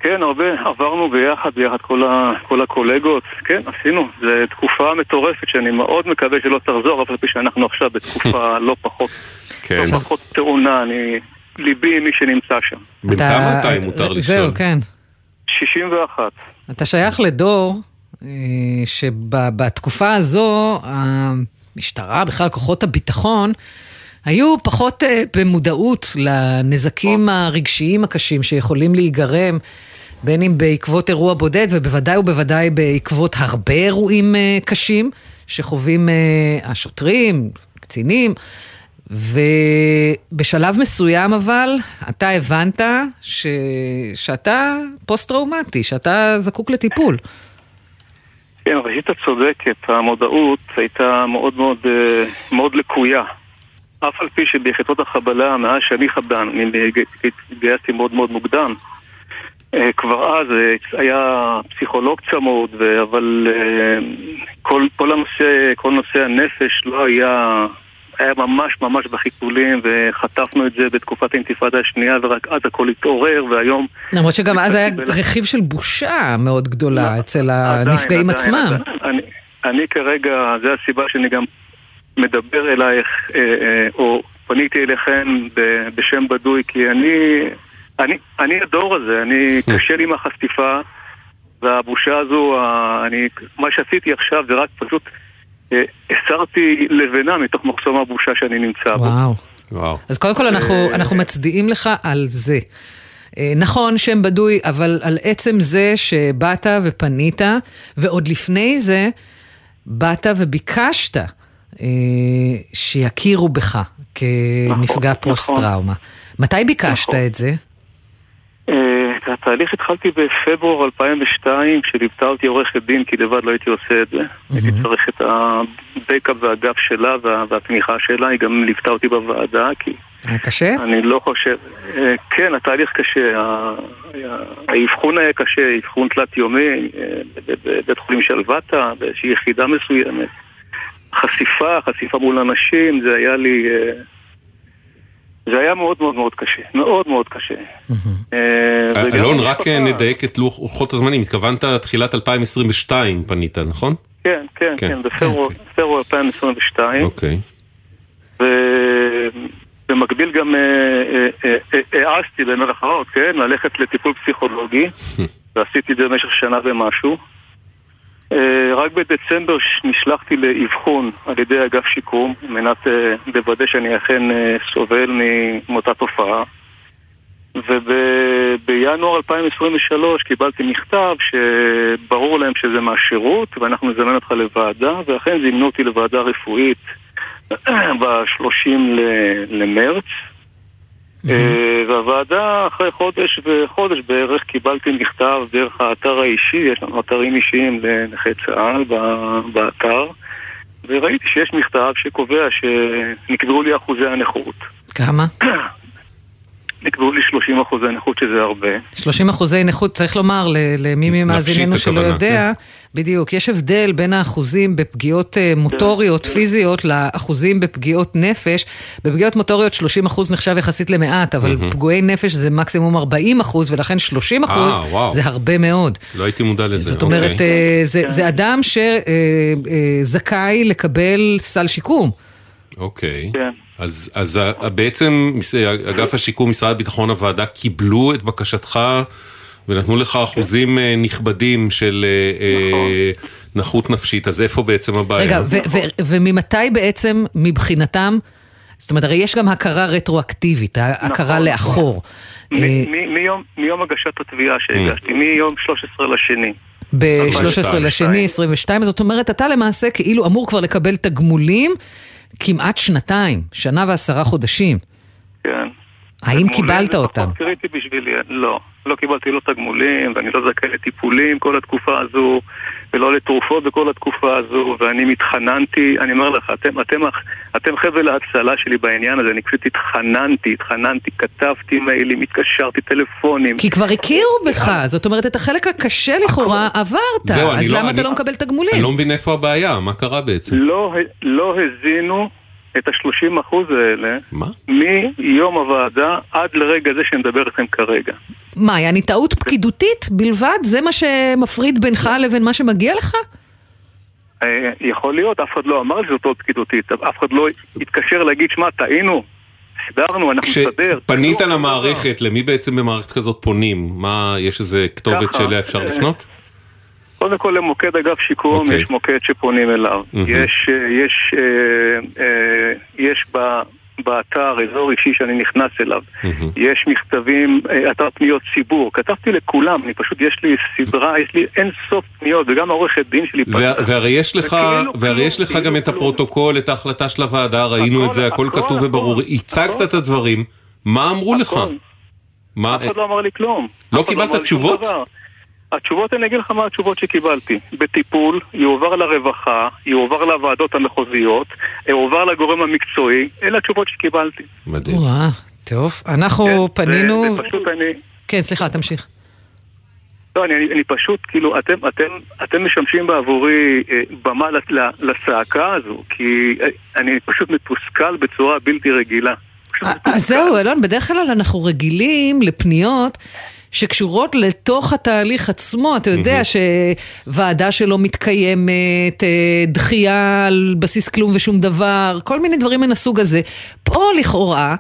כן, הרבה, עברנו ביחד, ביחד כל, ה, כל הקולגות, כן, עשינו, זו תקופה מטורפת שאני מאוד מקווה שלא תחזור, אבל פי שאנחנו עכשיו בתקופה לא פחות, כן. לא פחות טעונה, אני ליבי מי שנמצא שם. בן כמה אתה מותר לשאול? זהו, כן. שישים ואחת. אתה שייך לדור שבתקופה הזו, המשטרה, בכלל כוחות הביטחון, היו פחות במודעות לנזקים הרגשיים הקשים שיכולים להיגרם, בין אם בעקבות אירוע בודד, ובוודאי ובוודאי בעקבות הרבה אירועים קשים, שחווים השוטרים, קצינים, ובשלב מסוים אבל, אתה הבנת ש... שאתה פוסט-טראומטי, שאתה זקוק לטיפול. כן, ראשית הצודקת, המודעות הייתה מאוד מאוד, מאוד לקויה. אף על פי שביחידות החבלה, מאז שאני חבלן, אני התגייסתי מאוד מאוד מוקדם, כבר אז היה פסיכולוג צמוד, אבל כל, כל, הנושא, כל נושא הנפש לא היה, היה ממש ממש בחיתולים, וחטפנו את זה בתקופת האינתיפאדה השנייה, ורק אז הכל התעורר, והיום... למרות שגם אז היה ב... רכיב של בושה מאוד גדולה, אצל הנפגעים עצמם. אני, אני כרגע, זה הסיבה שאני גם... מדבר אלייך, אה, אה, או פניתי אליכם ב, בשם בדוי, כי אני, אני, אני הדור הזה, אני קשה לי עם החשטיפה, והבושה הזו, אני, מה שעשיתי עכשיו זה רק פשוט, אה, הסרתי לבנה מתוך מחסום הבושה שאני נמצא בו. וואו. וואו. אז קודם כל אנחנו, אנחנו מצדיעים לך על זה. נכון, שם בדוי, אבל על עצם זה שבאת ופנית, ועוד לפני זה, באת וביקשת שיכירו בך כנפגע פוסט-טראומה. מתי ביקשת את זה? התהליך התחלתי בפברואר אלפיים ושתיים, כשליבטרתי עורכת דין, כי לבד לא הייתי עושה את זה. הייתי צריך את הבקאפ והגף שלה והתמיכה שלה, היא גם ליבטה אותי בוועדה, כי... קשה? אני לא חושב... כן, התהליך קשה. האבחון היה קשה, אבחון תלת יומי, בבית חולים שלוותה, באיזושהי יחידה מסוימת. חשיפה, חשיפה מול אנשים, זה היה לי... זה היה מאוד מאוד מאוד קשה, מאוד מאוד קשה. אלון, רק נדייק את לוחות הזמנים, התכוונת תחילת אלפיים עשרים ושתיים פנית, נכון? כן, כן, כן, בפברואר אלפיים עשרים ושתיים. אוקיי. ובמקביל גם העזתי במרכאות, כן, ללכת לטיפול פסיכולוגי, ועשיתי את זה במשך שנה ומשהו. רק בדצמבר נשלחתי לאבחון על ידי אגף שיקום על מנת לוודא שאני אכן סובל מאותה תופעה, ובינואר אלפיים עשרים ושלוש קיבלתי מכתב שברור להם שזה מהשירות ואנחנו נזמן אותך לוועדה, ואכן זימנו אותי לוועדה רפואית ב-שלושים למרץ. והוועדה אחרי חודש וחודש בערך קיבלתי מכתב דרך האתר האישי, יש לנו אתרים אישיים לנכי צה"ל באתר, וראיתי שיש מכתב שקובע שנקבעו לי אחוזי הנכות. כמה? נקבעו לי שלושים אחוזי נכות, שזה הרבה. שלושים אחוזי נכות, צריך לומר למי ממאזיננו שלא יודע, בדיוק, יש הבדל בין האחוזים בפגיעות מוטוריות, פיזיות, לאחוזים בפגיעות נפש. בפגיעות מוטוריות שלושים אחוז נחשב יחסית למעט, אבל פגועי נפש זה מקסימום ארבעים אחוז, ולכן שלושים אחוז זה הרבה מאוד. לא הייתי מודע לזה. זאת אומרת, זה אדם שזכאי לקבל סל שיקום. אוקיי. אז, אז בעצם אגף השיקום, משרד ביטחון הוועדה, קיבלו את בקשתך ונתנו לך אחוזים נכבדים של נכות נפשית. אז איפה בעצם הבעיה? רגע, וממתי בעצם מבחינתם, זאת אומרת, הרי יש גם הכרה רטרואקטיבית, הכרה לאחור. מיום הגשת התביעה שהגשתי, מיום שלושה עשר לשני. ב-שלושה עשר לשני, עשרים ושתיים, זאת אומרת, אתה למעשה כאילו אמור כבר לקבל תגמולים, כמעט שנתיים, שנה ועשרה חודשים. כן. האם קיבלת אותם? קראתי בשבילי, לא. לא קיבלתי לא תגמולים, ואני לא זכאי לטיפולים כל התקופה הזו, ולא לתרופות בכל התקופה הזו, ואני מתחננתי, אני אומר לך, אתם, אתם, אתם חבל ההצלה שלי בעניין הזה, אני פשוט התחננתי, התחננתי, כתבתי מיילים, התקשרתי טלפונים. כי כבר הכירו בך, זאת אומרת, את החלק הקשה לכאורה עברת, אז למה אתה לא מקבל תגמולים? אני לא מבין איפה הבעיה, מה קרה בעצם? לא הזינו את ה-שלושים אחוז האלה, מה? מיום הוועדה עד לרגע זה שנדבר איתכם כרגע. מה, היה אני טעות פקידותית בלבד? זה מה שמפריד בינך לבין מה שמגיע לך? יכול להיות, אף אחד לא אמר שזה טעות פקידותית, אף אחד לא התקשר להגיד, שמה, טעינו, סדרנו, אנחנו נסדר. כשפנית למערכת, למי בעצם במערכת כזאת פונים? מה, יש איזה כתובת שאליה אפשר לפנות? קודם כל למוקד אגף שיקום, okay. יש מוקד שפונים אליו. Mm-hmm. יש, יש, אה, אה, יש בא, באתר אזור אישי שאני נכנס אליו. Mm-hmm. יש מכתבים, אה, אתר פניות ציבור. כתבתי לכולם, אני פשוט, יש לי סדרה, יש לי אין סוף פניות, וגם עורכת דין שלי וה, פשוט. והרי יש לך, וכאילו, והרי יש לך כאילו, גם כאילו, את הפרוטוקול, את ההחלטה של הוועדה, ראינו הכל, את זה, הכל, הכל כתוב הכל, וברור. הכל, הצגת הכל. את הדברים, מה אמרו הכל. לך? מה... אף אחד לא אמר לי כלום. לא קיבלת לא תשובות? התשובות, אני אגיד לך מה התשובות שקיבלתי. בטיפול, יעובר לרווחה, יעובר לוועדות המחוזיות, יעובר לגורם המקצועי, אלה התשובות שקיבלתי. מדהים. וואה, טוב. אנחנו פנינו... זה פשוט אני... כן, סליחה, תמשיך. לא, אני פשוט, כאילו, אתם משמשים בעבורי במה לצעקה הזו, כי אני פשוט מתוסכל בצורה בלתי רגילה. אז זהו, אלון, בדרך כלל אנחנו רגילים לפניות... שקשורות לתוך התהליך עצמו, אתה יודע שוועדה שלא מתקיימת, דחייה על בסיס כלום ושום דבר, כל מיני דברים מן הסוג הזה. פה לכאורה,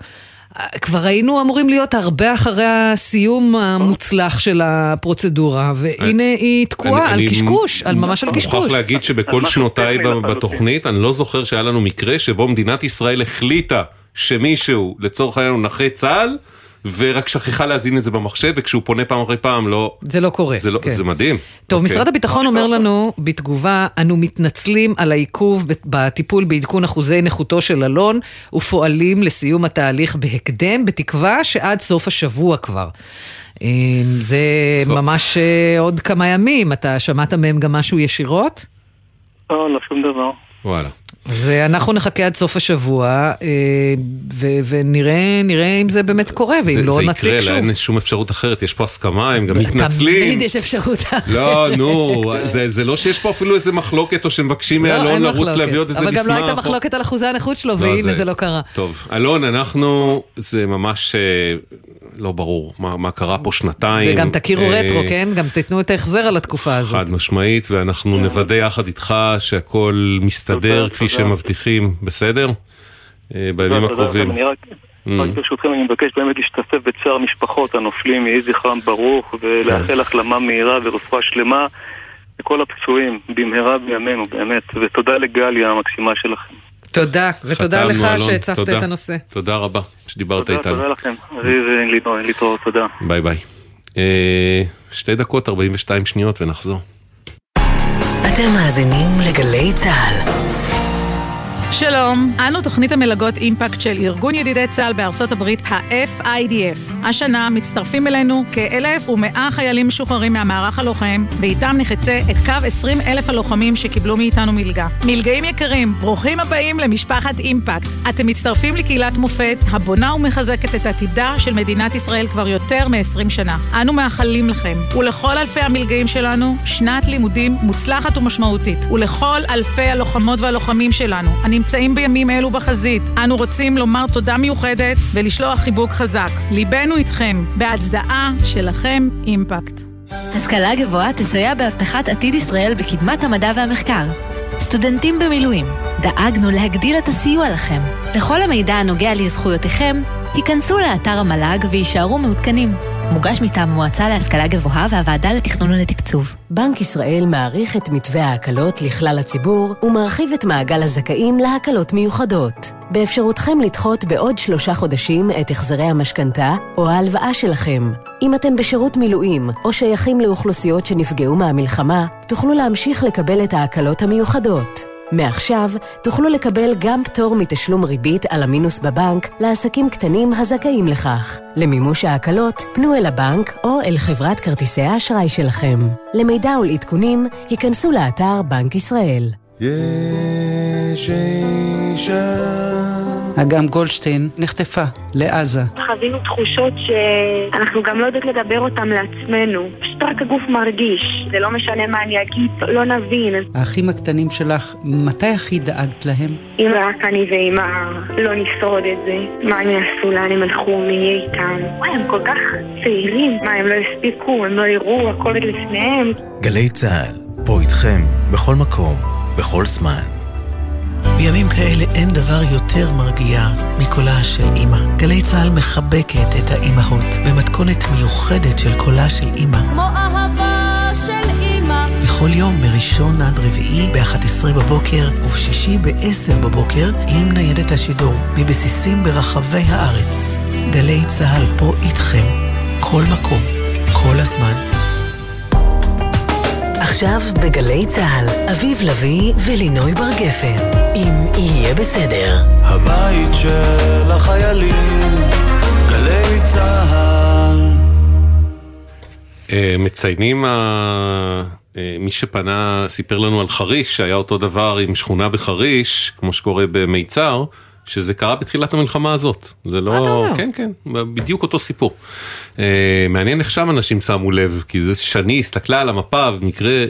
כבר היינו אמורים להיות הרבה אחרי הסיום המוצלח של הפרוצדורה, והנה היא תקועה על קשקוש, על ממש על קשקוש. אני מוכרח להגיד שבכל שנותיי בתוכנית, אני לא זוכר שהיה לנו מקרה שבו מדינת ישראל החליטה שמישהו, לצורך העניין נכה צה"ל, ורק שכחה להזין את זה במחשב, וכשהוא פונה פעם אחרי פעם, לא... זה לא קורה. זה, לא, כן. זה מדהים. טוב, okay. משרד הביטחון אומר לנו, בתגובה, אנו מתנצלים על העיכוב בטיפול בעדכון אחוזי נכותו של אלון, ופועלים לסיום התהליך בהקדם, בתקווה שעד סוף השבוע כבר. זה ממש עוד כמה ימים, אתה שמעת מהם גם משהו ישירות? לא, לא שום דבר. וואלה. אז אנחנו נחכה עד סוף השבוע, ונראה אם זה באמת קורה, ואם לא נציג שוב. זה יקרה, אין שום אפשרות אחרת, יש פה הסכמה, הם גם מתנצלים. תמיד יש אפשרות אחרת. לא, נו, זה לא שיש פה אפילו איזה מחלוקת, או שמבקשים מאלון לרוץ להביא עוד איזה מסמך. אבל גם לא הייתה מחלוקת על אחוזי הנכות שלו, והנה זה לא קרה. טוב, אלון, אנחנו, זה ממש לא ברור מה קרה פה שנתיים. וגם תכירו רטרו, כן? גם תתנו את ההחזר על התקופה הזאת. חד משמעית, ואנחנו נוודא יחד איתך שהכל מסתדר כפי שמבטיחים, בסדר? בימים הקרובים. אני רק, רק ברשותכם, אני מבקש באמת להשתתף בצער משפחות הנופלים, יהי זכרם ברוך, ולאחל החלמה מהירה ורפואה שלמה לכל הפצועים, במהרה בימינו, באמת. ותודה לגלי המקסימה שלכם. תודה, ותודה לך שהצפת את הנושא. תודה רבה שדיברת איתנו. תודה, תודה לכם. ריב, ליטור, תודה. ביי ביי. שתי דקות, ארבעים ושתיים שניות, ונחזור. אתם מאזינים לגלי צהל. שלום, אנו תוכנית המלגות אימפקט של ארגון ידידי צה"ל בארצות הברית, ה-F I D F. השנה מצטרפים אלינו כ-אלף ומאה חיילים משוחררים מהמערך הלוחם, ואיתם נחצה את קו עשרים אלף הלוחמים שקיבלו מאיתנו מלגה. מלגאים יקרים, ברוכים הבאים למשפחת אימפקט. אתם מצטרפים לקהילת מופת, הבונה ומחזקת את עתידה של מדינת ישראל כבר יותר מ-עשרים שנה. אנו מאחלים לכם, ולכל אלפי המלגאים שלנו, שנת לימודים מוצלחת ומשמעותית, ולכל אלפי הלוחמות והלוחמים שלנו. אני נמצאים בימים אלו בחזית. אנו רוצים לומר תודה מיוחדת ולשלוח חיבוק חזק. ליבנו איתכם, בהצדעה שלכם אימפקט. השכלה גבוהה תסייע בהבטחת עתיד ישראל בקדמת המדע והמחקר. סטודנטים במילואים, דאגנו להגדיל את הסיוע לכם. לכל המידע הנוגע לזכויותיכם, היכנסו לאתר המל"ג ויישארו מעודכנים. מוגש מטעם מועצה להשכלה גבוהה והוועדה לתכנון ולתקצוב. בנק ישראל מעריך את מתווה ההקלות לכלל הציבור ומרחיב את מעגל הזכאים להקלות מיוחדות. באפשרותכם לדחות בעוד שלושה חודשים את החזרי המשכנתה או ההלוואה שלכם. אם אתם בשירות מילואים או שייכים לאוכלוסיות שנפגעו מהמלחמה, תוכלו להמשיך לקבל את ההקלות המיוחדות. מעכשיו תוכלו לקבל גם פטור מתשלום ריבית על המינוס בבנק לעסקים קטנים הזכאים לכך. למימוש ההקלות פנו אל הבנק או אל חברת כרטיסי האשראי שלכם. למידע ולעדכונים היכנסו לאתר בנק ישראל. יש אישה. אגם גולדשטיין נחטפה לעזה. חווינו תחושות שאנחנו גם לא יודעת לדבר אותם לעצמנו. פשוט רק הגוף מרגיש, זה לא משנה מה אני אגיד, לא נבין. האחים הקטנים שלך, מתי הכי דאגת להם? אם רק אני ואמא לא נשרוד את זה, מה הם יעשו לאן הם הלכו, מי יהיה איתם? וואי, הם כל כך צעירים, מה הם לא הספיקו, הם לא יראו, הכל עוד לפניהם. גלי צהל, פה איתכם, בכל מקום. בכל זמן. בימים כאלה אין דבר יותר מרגיע מקולה של אמא. גלי צהל מחבקת את האמהות במתכונת מיוחדת של קולה של אמא. כמו אהבה של אמא. בכל יום מראשון עד רביעי ב-אחת עשרה בבוקר ובשישי ב-עשר בבוקר עם ניידת השידור מבסיסים ברחבי הארץ. גלי צהל פה איתכם. כל מקום, כל הזמן. עכשיו בגלי צהל, אביב לביא ולינוי ברגפן, אם יהיה בסדר. הבית של החיילים, גלי צהל. מציינים, מי שפנה סיפר לנו על חריש, שהיה אותו דבר עם שכונה בחריש, כמו שקורה במיצר, שזה קרה בתחילת המלחמה הזאת. זה לא... כן, כן, בדיוק אותו סיפור. מעניין איך שם אנשים שמו לב, כי זה שני, הסתכלה על המפה, במקרה...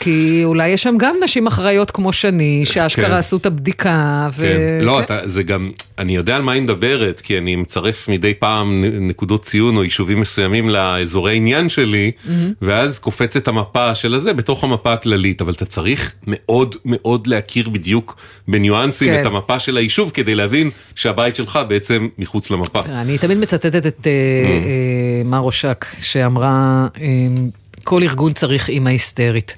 כי אולי יש שם גם נשים אחראיות כמו שני, שהאשכרה עשו את הבדיקה. לא, זה גם... אני יודע על מה היא מדברת, כי אני מצרף מדי פעם נקודות ציון או יישובים מסוימים לאזורי העניין שלי, ואז קופצת המפה של הזה בתוך המפה הכללית, אבל אתה צריך מאוד מאוד להכיר בדיוק בניואנסים את המפה של היישוב, כדי להבין שהבית שלך בעצם מחוץ למפה. אני תמיד מצטטת את מר רושק, שאמרה... כל ארגון צריך אימא היסטרית.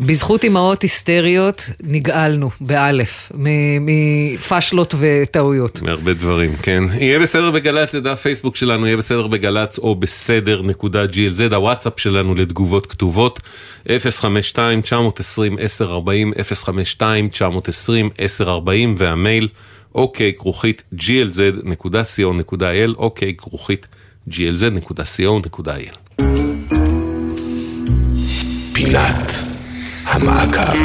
בזכות אימהות היסטריות נגאלנו, באלף, מפשלות וטעויות. מהרבה דברים, כן. יהיה בסדר בגלץ, זה דף פייסבוק שלנו, יהיה בסדר בגלץ או בסדר נקודה ג'י אל זד, הוואטסאפ שלנו לתגובות כתובות, אפס חמש שתיים תשע עשרים עשר ארבעים, אפס חמש שתיים תשע עשרים עשר ארבעים, והמייל, אוקיי, כרוכית ג'י אל זד נקודה סי או נקודה איי אל, אוקיי, כרוכית ג'י אל זד נקודה סי או נקודה איי אל. פינת המעקב.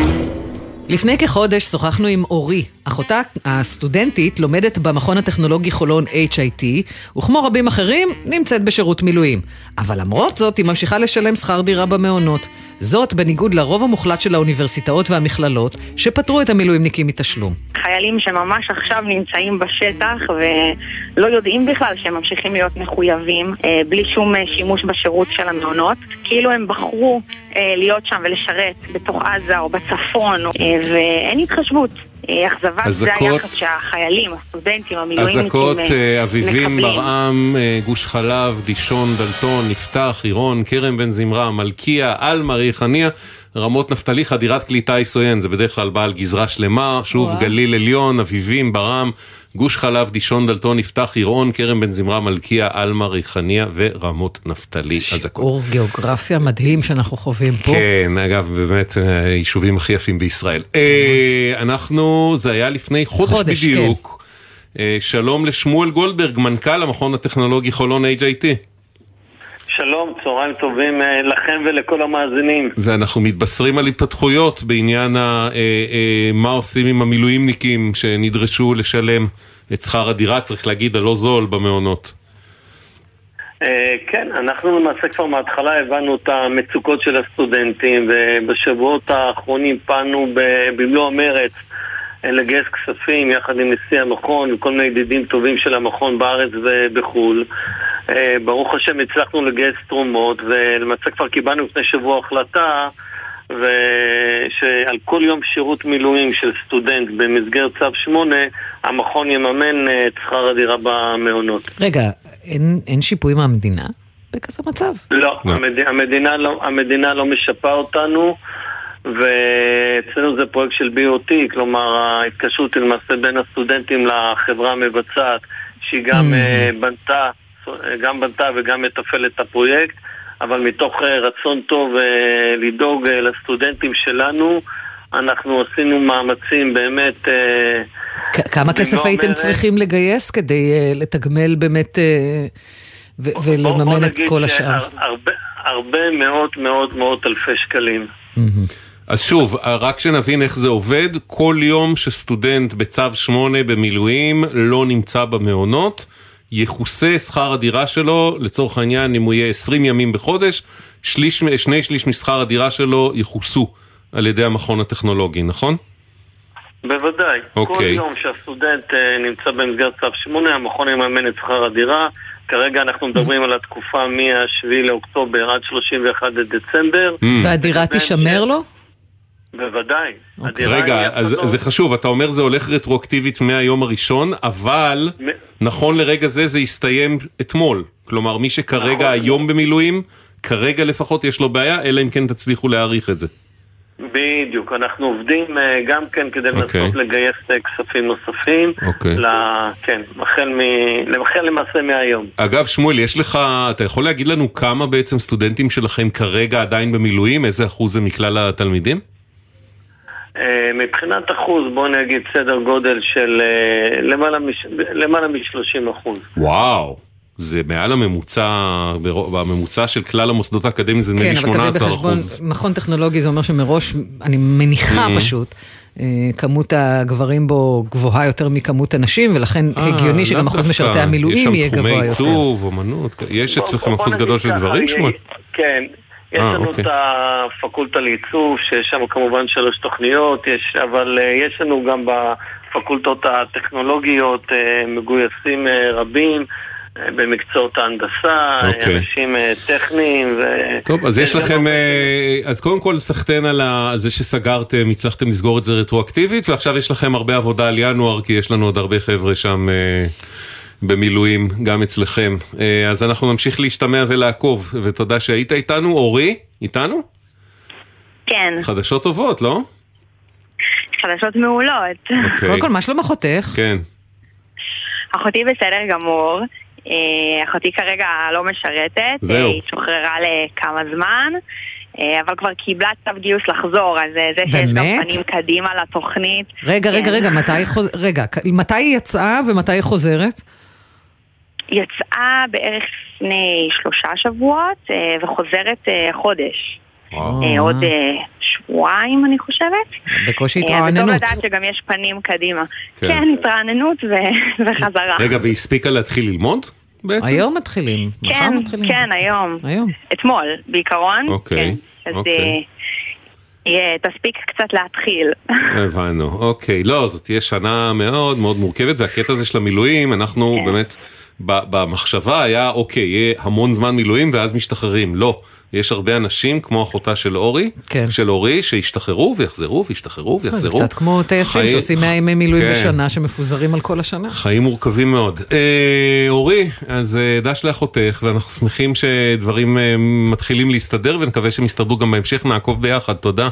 לפני כחודש שוחחנו עם אורי, אחותה הסטודנטית לומדת במכון הטכנולוגי חולון אייץ' איי טי, וכמו רבים אחרים נמצאת בשירות מילואים. אבל למרות זאת היא ממשיכה לשלם שכר דירה במעונות. זאת בניגוד לרוב המוחלט של האוניברסיטאות והמכללות שפטרו את המילואימניקים מתשלום. חיילים שממש עכשיו נמצאים בשטח ולא יודעים בכלל שהם ממשיכים להיות מחויבים אה, בלי שום שימוש בשירות של המעונות, כאילו הם בחרו אה, להיות שם ולשרת בתוך עזה או בצפון אה, ואין התחשבות. אכזבת זה היחס שהחיילים, הסטודנטים, המילואימניקים מקבלים. אזעקות, אביבים, ברעם, גוש חלב, דישון, דלתון, נפתח, עירון, קרם בן זמרה, מלכיה, אלמה, ריחניה, רמות נפתלי, חדירת קליטה איסויין, זה בדרך כלל בעל גזרה שלמה, שוב גליל עליון, אביבים, ברעם, גוש חלב, דישון, דלתון, נפתח, עירון, קרם בן זמרה, מלכיה, אלמה, ריחניה ורמות נפתלי. שיעור גיאוגרפיה מדהים שאנחנו חווים פה. כן, אגב, באמת, היישובים הכי יפים בישראל. אנחנו, זה היה לפני חודש בדיוק. שלום לשמואל גולדברג, מנכ"ל המכון הטכנולוגי חולון אייץ' איי טי. שלום, צהריים טובים לכם ולכל המאזינים. ואנחנו מתבשרים על התפתחויות בעניין ה, אה, אה, מה עושים עם המילואימניקים שנדרשו לשלם את שכר הדירה, צריך להגיד, הלא זול במעונות. אה, כן, אנחנו למעשה כבר מההתחלה הבנו את המצוקות של הסטודנטים, ובשבועות האחרונים פנו במלוא המרץ לגייס כספים יחד עם נשיא המכון וכל מיני ידידים טובים של המכון בארץ ובחול. ברוך השם הצלחנו לגייס תרומות, ולמצא כבר קיבלנו לפני שבוע החלטה שעל כל יום שירות מילואים של סטודנט במסגרת צו שמונה המכון יממן את שכר הדירה במעונות. רגע, אין, אין שיפוי מהמדינה בכזה מצב? לא, המדינה, המדינה לא, המדינה לא משפה אותנו, ואצלנו זה פרויקט של בי או טי, כלומר ההתקשרות היא למעשה בין הסטודנטים לחברה המבצעת, שהיא גם mm. בנתה גם בנתה וגם מטפלת את הפרויקט, אבל מתוך רצון טוב לדאוג לסטודנטים שלנו, אנחנו עשינו מאמצים באמת. כמה כסף הייתם צריכים לגייס כדי לתגמל באמת ולממן את כל השאר? הרבה מאוד מאוד מאוד אלפי שקלים. אז שוב, רק שנבין איך זה עובד, כל יום שסטודנט בצו שמונה במילואים לא נמצא במעונות, יחוסה שכר הדירה שלו, לצורך העניין, אם הוא יהיה עשרים ימים בחודש, שליש, שני שליש משכר הדירה שלו יחוסו על ידי המכון הטכנולוגי, נכון? בוודאי. Okay. כל יום שהסטודנט נמצא במסגרת צו שמונה, המכון יממן את שכר הדירה. כרגע אנחנו מדברים על התקופה מהשביעי לאוקטובר עד שלושים ואחד לדצמבר. Mm. והדירה תשמר לו? בוודאי. Okay. רגע, אז פתור. זה חשוב, אתה אומר זה הולך רטרואקטיבית מהיום הראשון, אבל מ... נכון לרגע זה זה יסתיים אתמול, כלומר מי שכרגע נכון. היום במילואים, כרגע לפחות יש לו בעיה, אלא אם כן תצליחו להעריך את זה. בדיוק, אנחנו עובדים גם כן כדי לנסות okay. לגייס כספים נוספים, okay. ל... כן, מחל, מ... מחל למעשה מהיום. אגב שמואל, יש לך, אתה יכול להגיד לנו כמה בעצם סטודנטים שלכם כרגע עדיין במילואים, איזה אחוז זה מכלל התלמידים? מבחינת אחוז, בוא נגיד סדר גודל של למעלה מ-שלושים אחוז. וואו, זה מעל הממוצע, בממוצע של כלל המוסדות האקדמיים זה נגיד שמונה עשר אחוז. כן, אבל תביא בחשבון, מכון טכנולוגי זה אומר שמראש, אני מניחה פשוט, כמות הגברים בו גבוהה יותר מכמות הנשים, ולכן הגיוני שגם אחוז משרתי המילואים יהיה גבוה יותר. יש שם תחומי עיצוב, אומנות, יש אצלכם אחוז גדול של דברים שמות? כן. יש לנו את הפקולטה לעיצוב, שיש שם כמובן שלוש תוכניות, אבל יש לנו גם בפקולטות הטכנולוגיות מגויסים רבים, במקצועות ההנדסה, אנשים טכניים. טוב, אז יש לכם, אז קודם כל סחתן על זה שסגרתם, הצלחתם לסגור את זה רטרואקטיבית, ועכשיו יש לכם הרבה עבודה על ינואר, כי יש לנו עוד הרבה חבר'ה שם במילואים, גם אצלכם. אז אנחנו נמשיך להשתמע ולעקוב, ותודה שהיית איתנו. אורי, איתנו? כן. חדשות טובות, לא? חדשות מעולות. קודם כל, מה שלום אחותך? כן. אחותי בסדר גמור. אחותי כרגע לא משרתת, היא שוחררה לכמה זמן, אבל כבר קיבלה צו גיוס לחזור, אז זה שיש גם פנים קדימה לתוכנית. רגע, רגע, רגע, מתי היא יצאה ומתי היא חוזרת? יצאה בערך לפני שלושה שבועות וחוזרת חודש. עוד שבועיים אני חושבת. בקושי התרעננות. וטוב לדעת שגם יש פנים קדימה. כן, התרעננות וחזרה. רגע, והיא הספיקה להתחיל ללמוד בעצם? היום מתחילים. כן, כן, היום. אתמול, בעיקרון. אוקיי. אז תספיק קצת להתחיל. הבנו, אוקיי. לא, זאת תהיה שנה מאוד מאוד מורכבת, והקטע הזה של המילואים, אנחנו באמת... במחשבה היה, אוקיי, יהיה המון זמן מילואים ואז משתחררים. לא, יש הרבה אנשים כמו אחותה של אורי, כן. של אורי, שישתחררו ויחזרו וישתחררו ויחזרו. קצת כמו טייסים חיים... שעושים מאה ימי מילואים כן. בשנה, שמפוזרים על כל השנה. חיים מורכבים מאוד. אה, אורי, אז דש לאחותך, ואנחנו שמחים שדברים אה, מתחילים להסתדר, ונקווה שהם יסתרדו גם בהמשך, נעקוב ביחד. תודה.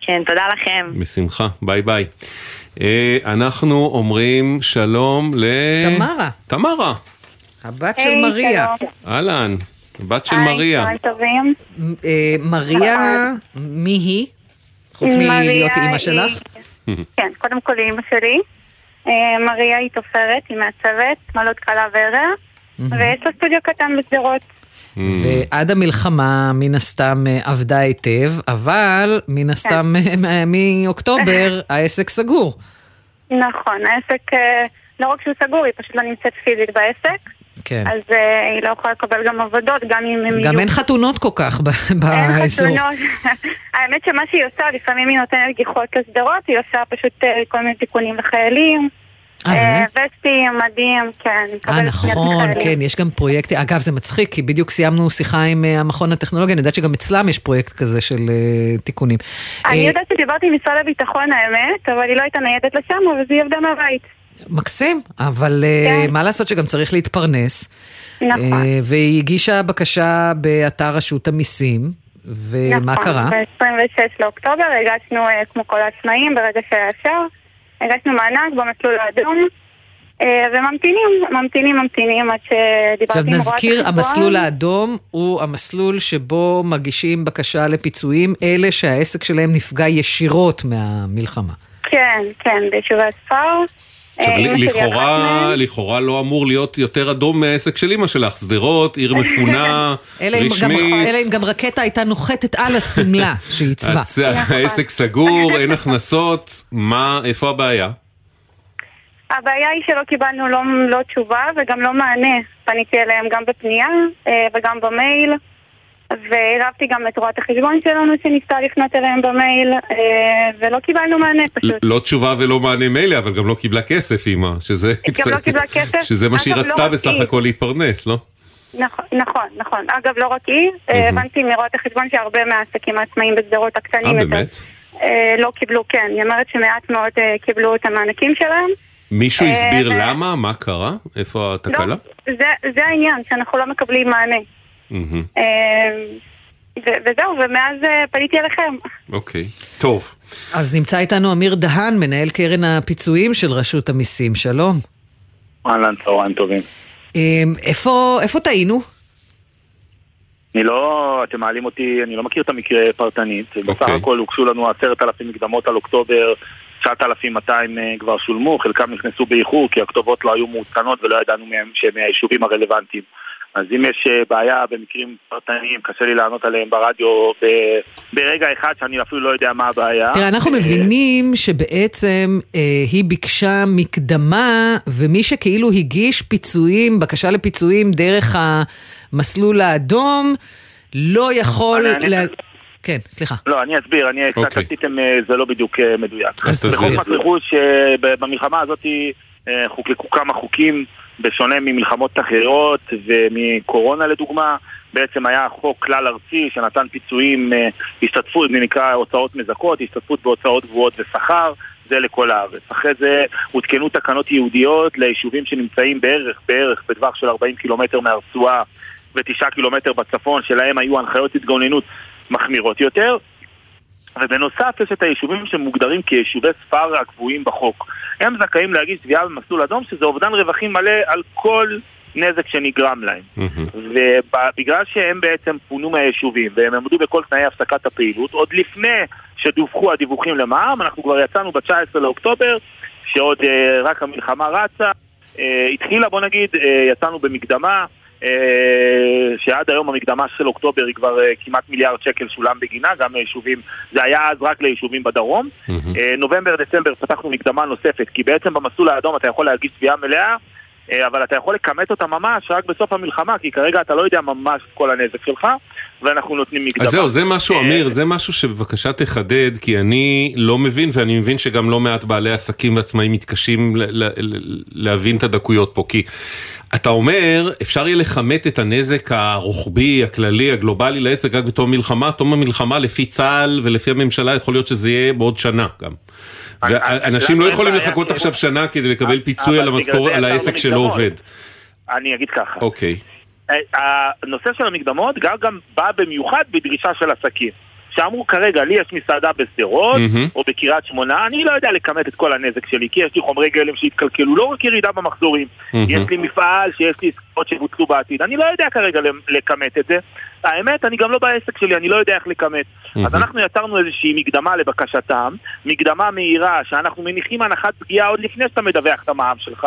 כן, תודה לכם. בשמחה, ביי ביי. אנחנו אומרים שלום לתמרה. תמרה. הבת של מריה. אהלן, הבת של מריה. היי, טובים. מריה, מי היא? חוץ מלהיות אימא שלך? כן, קודם כל אימא שלי. מריה היא תופרת, היא מעצבת, מלות קלה וערע, ויש לה סטודיו קטן בסדרות. ועד המלחמה מן הסתם עבדה היטב, אבל מן הסתם מאוקטובר העסק סגור. נכון, העסק לא רק שהוא סגור, היא פשוט לא נמצאת פיזית בעסק, אז היא לא יכולה לקבל גם עבודות, גם אם הם יהיו... גם אין חתונות כל כך בעסק. אין חתונות. האמת שמה שהיא עושה, לפעמים היא נותנת גיחות לסדרות, היא עושה פשוט כל מיני תיקונים לחיילים, וסטים, מדהים, כן. נכון, כן, יש גם פרויקט, אגב זה מצחיק, כי בדיוק סיימנו שיחה עם המכון הטכנולוגי, אני יודעת שגם אצלם יש פרויקט כזה של תיקונים. אני יודעת שדיברתי עם משרד הביטחון האמת, אבל היא לא הייתה ניידת לשם, אבל זה יבדה מהבית. מקסים, אבל מה לעשות שגם צריך להתפרנס. נכון. והיא הגישה בקשה באתר רשות המיסים. ומה קרה? ב-עשרים ושש לאוקטובר הגשנו כמו כל העצמאים ברגע שהאשר. הגשנו מענק במסלול האדום, וממתינים, ממתינים, ממתינים, עד שדיברתי עם רואה... עכשיו נזכיר, המסלול האדום הוא המסלול שבו מגישים בקשה לפיצויים, אלה שהעסק שלהם נפגע ישירות מהמלחמה. כן, כן, בישובי הספר. לכאורה, לכאורה לא אמור להיות יותר אדום מהעסק של אמא שלך, סדרות, עיר מפונה, רשמית. אלא אם גם רקטה הייתה נוחתת על הסמלה שהיא צבא. העסק סגור, אין הכנסות, מה, איפה הבעיה? הבעיה היא שלא קיבלנו לא תשובה וגם לא מענה. פניתי אליהם גם בפנייה וגם במייל, והרבתי גם את רואת החשבון שלנו שניסתה לפנות אליהם במייל, ולא קיבלנו מענה פשוט. לא תשובה ולא מענה מיילה, אבל גם לא קיבלה כסף, אימא, שזה מה שהיא רצתה בסך הכל להתפרנס, לא? נכון, נכון. אגב, לא רק היא, הבנתי מרואת החשבון שהרבה מהעסקים העצמאים בסדרות הקטנים לא קיבלו, כן. היא אומרת שמעט מאוד קיבלו את המענקים שלהם. מישהו הסביר למה? מה קרה? איפה התקלה? זה העניין, שאנחנו לא מקבלים מענה. וזהו, ומאז פניתי אליכם. אוקיי, טוב. אז נמצא איתנו אמיר דהן, מנהל קרן הפיצויים של רשות המיסים. שלום. אהלן, צהריים טובים. איפה טעינו? אני לא, אתם מעלים אותי, אני לא מכיר את המקרה פרטנית. בסך הכל הוגשו לנו עשרת אלפים מקדמות על אוקטובר, תשעת אלפים מאתיים כבר שולמו, חלקם נכנסו באיחור כי הכתובות לא היו מעודכנות ולא ידענו מהם שהם מהיישובים הרלוונטיים. אז אם יש בעיה במקרים פרטניים, קשה לי לענות עליהם ברדיו ברגע אחד שאני אפילו לא יודע מה הבעיה. תראה, אנחנו מבינים שבעצם היא ביקשה מקדמה, ומי שכאילו הגיש פיצויים, בקשה לפיצויים דרך המסלול האדום, לא יכול... כן, סליחה. לא, אני אסביר, אני קצת עשיתם, זה לא בדיוק מדויק. אז תסביר. בחוק מס רכוש, במלחמה הזאת חוקקו כמה חוקים, בשונה ממלחמות אחרות ומקורונה לדוגמה, בעצם היה חוק כלל ארצי שנתן פיצויים, השתתפות, זה נקרא הוצאות מזכות, השתתפות בהוצאות גבוהות ושכר, זה לכל הארץ. אחרי זה הותקנו תקנות יהודיות ליישובים שנמצאים בערך, בערך בדבר של ארבעים קילומטר מהרצועה ותשעה קילומטר בצפון, שלהם היו הנחיות התגוננות מחמירות יותר. ובנוסף יש את היישובים שמוגדרים כיישובי ספר הקבועים בחוק. הם זכאים להגיש תביעה במסלול אדום, שזה אובדן רווחים מלא על כל נזק שנגרם להם. Mm-hmm. ובגלל שהם בעצם פונו מהיישובים, והם עמדו בכל תנאי הפסקת הפעילות, עוד לפני שדווחו הדיווחים למע"מ, אנחנו כבר יצאנו ב-תשעה עשר לאוקטובר, שעוד אה, רק המלחמה רצה, אה, התחילה בוא נגיד, אה, יצאנו במקדמה, שעד היום המקדמה של אוקטובר היא כבר כמעט מיליארד שקל שולם בגינה, גם ליישובים, זה היה אז רק ליישובים בדרום. נובמבר, דצמבר פתחנו מקדמה נוספת, כי בעצם במסלול האדום אתה יכול להגיש תביעה מלאה, אבל אתה יכול לקמת אותה ממש רק בסוף המלחמה, כי כרגע אתה לא יודע ממש כל הנזק שלך, ואנחנו נותנים מקדמה. אז זהו, זה משהו, אמיר, זה משהו שבבקשה תחדד, כי אני לא מבין, ואני מבין שגם לא מעט בעלי עסקים ועצמאים מתקשים להבין את הדקויות פה, כי אתה אומר, אפשר יהיה לחמת את הנזק הרוחבי, הכללי, הגלובלי לעסק, רק בתום מלחמה, תום המלחמה לפי צהל ולפי הממשלה, יכול להיות שזה יהיה בעוד שנה גם. ואנשים לא יכולים לחכות עכשיו שנה כדי לקבל פיצוי על העסק שלא עובד. אני אגיד ככה. אוקיי. הנושא של המקדמות גם בא במיוחד בדרישה של עסקים. שאמרו כרגע, לי יש מסעדה בסדרות, או בקירת שמונה, אני לא יודע לקמת את כל הנזק שלי, כי יש לי חומרי גלם שהתקלקלו, לא רק ירידה במחזורים, יש לי מפעל שיש לי עסקאות שבוצעו בעתיד, אני לא יודע כרגע לקמת את זה. האמת, אני גם לא בעסק שלי, אני לא יודע איך לקמת. אז אנחנו יצרנו איזושהי מקדמה לבקשתם, מקדמה מהירה, שאנחנו מניחים הנחת פגיעה עוד לפני שאתה מדווח את המע"מ שלך,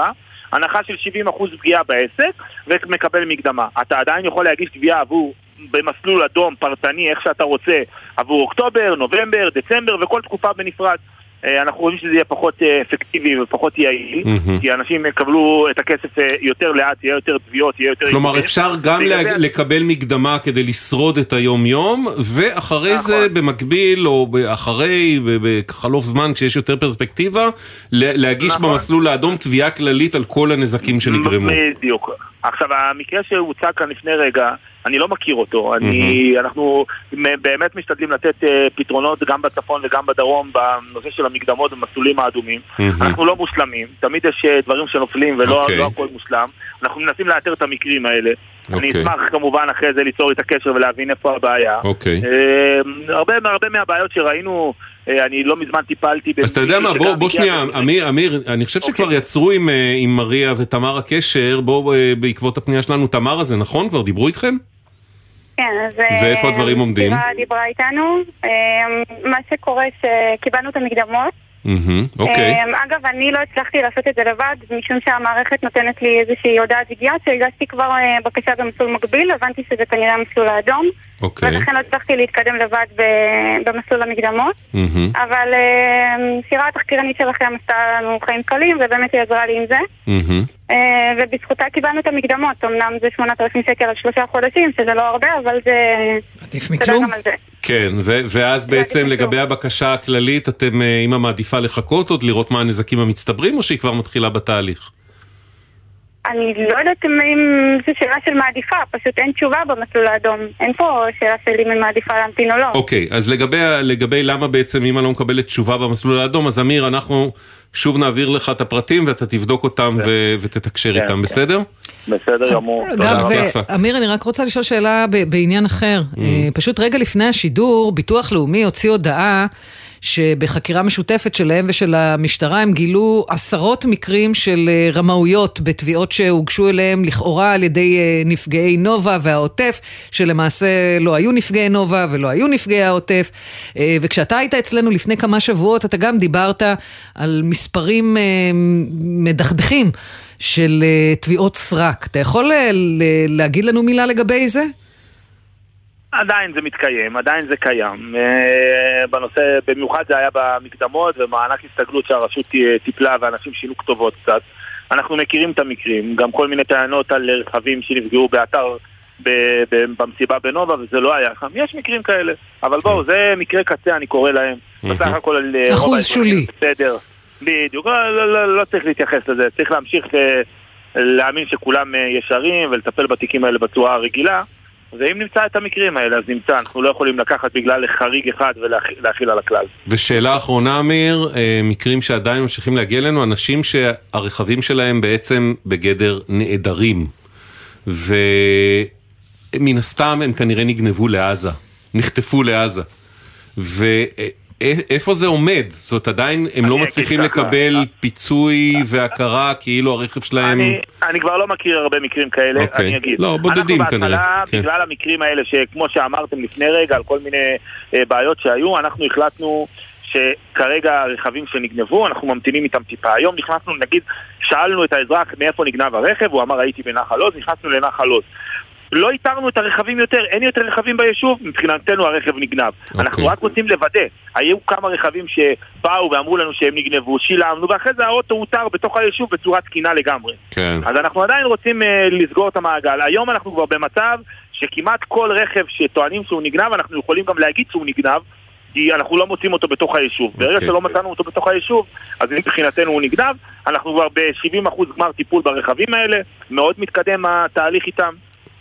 הנחה של שבעים אחוז פגיעה בעסק, ומקבל מקדמה. אתה עדיין יכול להגיש תביעה עבור במסלול אדום, פרטני, איך שאתה רוצה, עבור אוקטובר, נובמבר, דצמבר וכל תקופה בנפרד. אנחנו רואים שזה יהיה פחות אפקטיבי ופחות יעיל, כי אנשים יקבלו את הכסף יותר לאט, יהיה יותר תביעות, יהיה יותר... כלומר, אפשר גם לקבל מקדמה כדי לשרוד את היום-יום, ואחרי זה במקביל, או אחרי, בחלוף זמן שיש יותר פרספקטיבה, להגיש במסלול האדום תביעה כללית על כל הנזקים שנגרמו. בדיוק. עכשיו, המקרה שהוצא כאן לפני רגע, אני לא מכיר אותו. אני, אנחנו באמת משתדלים לתת פתרונות גם בצפון וגם בדרום בנושא של המקדמות ומסלולים האדומים. אנחנו לא מושלמים. תמיד יש דברים שנופלים ולא, לא הכל מושלם. אנחנו מנסים לאתר את המקרים האלה. אני אשמח כמובן אחרי זה ליצור את הקשר ולהבין איפה הבעיה. הרבה, הרבה מהבעיות שראינו, אני לא מזמן טיפלתי. אז אתה יודע מה, בוא שנייה, אמיר, אני חושב שכבר יצרו עם מריה ותמרה קשר, בוא בעקבות הפנייה שלנו, תמרה, זה נכון? כבר דיברו איתכם? כן, אז... ואיפה הדברים עומדים? דיברה, דיברה איתנו. מה שקורה שקיבלנו את המקדמות. אגב, אני לא הצלחתי לעשות את זה לבד, משום שהמערכת נותנת לי איזושהי הודעת הגיעה, שהגשתי כבר בקשה במסלול מקביל, הבנתי שזה כנראה המסלול האדום, ולכן לא הצלחתי להתקדם לבד במסלול המקדמות, אבל סירה התחקירנית שלכם עשתה לנו חיים קלים, ובאמת היא עזרה לי עם זה, ובזכותה קיבלנו את המקדמות, אמנם זה שמונת אלפים שקל על שלושה חודשים, שזה לא הרבה, אבל זה... עדיף מכלום? כן, ואז בעצם לגבי הבקשה הכללית, אתם עם המעדיפה לחכות עוד, לראות מה הנזקים המצטברים, או שהיא כבר מתחילה בתהליך? אני לא יודעת אם זו שאלה של מעדיפה, פשוט אין תשובה במסלול האדום. אין פה שאלה של אם מעדיפה להמתין או לא. אוקיי, אז לגבי למה בעצם אמא לא מקבלת תשובה במסלול האדום, אז אמיר, אנחנו שוב נעביר לך את הפרטים, ואתה תבדוק אותם ותתקשר איתם, בסדר? בסדר, אמור. אמיר, אני רק רוצה לשאול שאלה בעניין אחר. פשוט רגע לפני השידור, ביטוח לאומי הוציא הודעה, שבחקירה משותפת שלהם ושל המשטרה הם גילו עשרות מקרים של רמאויות בתביעות שהוגשו אליהם לכאורה על ידי נפגעי נובה והעוטף, שלמעשה לא היו נפגעי נובה ולא היו נפגעי העוטף. וכשאתה היית אצלנו לפני כמה שבועות, אתה גם דיברת על מספרים מדחדכים של תביעות סרק. אתה יכול להגיד לנו מילה לגבי זה? עדיין זה מתקיים, עדיין זה קיים. בנושא, במיוחד זה היה במקדמות ומענק הסתגלות שהרשות טיפלה ואנשים שינו כתובות קצת. אנחנו מכירים את המקרים, גם כל מיני טענות על רכבים שנפגעו באתר במסיבה בנובה, וזה לא היה שם. יש מקרים כאלה, אבל בואו, זה מקרה קצה, אני קורא להם. בסך הכל על אחוז שולי. בסדר, בדיוק, לא צריך להתייחס לזה, צריך להמשיך להאמין שכולם ישרים ולטפל בתיקים האלה בצורה הרגילה. ואם נמצא את המקרים האלה, אז נמצא. אנחנו לא יכולים לקחת בגלל חריג אחד ולהכיל על הכלל. ושאלה אחרונה, אמיר, מקרים שעדיין ממשיכים להגיע לנו, אנשים שהרכבים שלהם בעצם בגדר נעדרים, ומן הסתם הם כנראה נגנבו לעזה, נחטפו לעזה, ואיפה זה עומד? זאת עדיין הם לא מצליחים לקבל פיצוי והכרה כאילו הרכב שלהם. אני כבר לא מכיר הרבה מקרים כאלה, אני אגיד. לא, בודדים כנראה. בגלל המקרים האלה שכמו שאמרתם לפני רגע על כל מיני בעיות שהיו, אנחנו החלטנו שכרגע הרכבים שנגנבו, אנחנו ממתינים איתם טיפה. היום נכנסנו, נגיד, שאלנו את האזרח מאיפה נגנב הרכב, הוא אמר, הייתי בנחל עוז, נכנסנו לנחל עוז. לא איתרנו את הרכבים יותר, אין יותר רכבים ביישוב, מבחינתנו הרכב נגנב. Okay. אנחנו רק רוצים לוודא. היו כמה רכבים שבאו ואמרו לנו שהם נגנבו, שילמנו, ואחרי זה האוטו הותר בתוך היישוב בצורה תקינה לגמרי. Okay. אז אנחנו עדיין רוצים uh, לסגור את המעגל. היום אנחנו כבר במצב שכמעט כל רכב שטוענים שהוא נגנב, אנחנו יכולים גם להגיד שהוא נגנב, כי אנחנו לא מוצאים אותו בתוך היישוב. Okay. ברגע שלא מצאנו אותו בתוך היישוב, אז מבחינתנו הוא נגנב. אנחנו כבר ב-שבעים אחוז גמר טיפול ברכבים האלה. מאוד מתקדם התהליך איתם.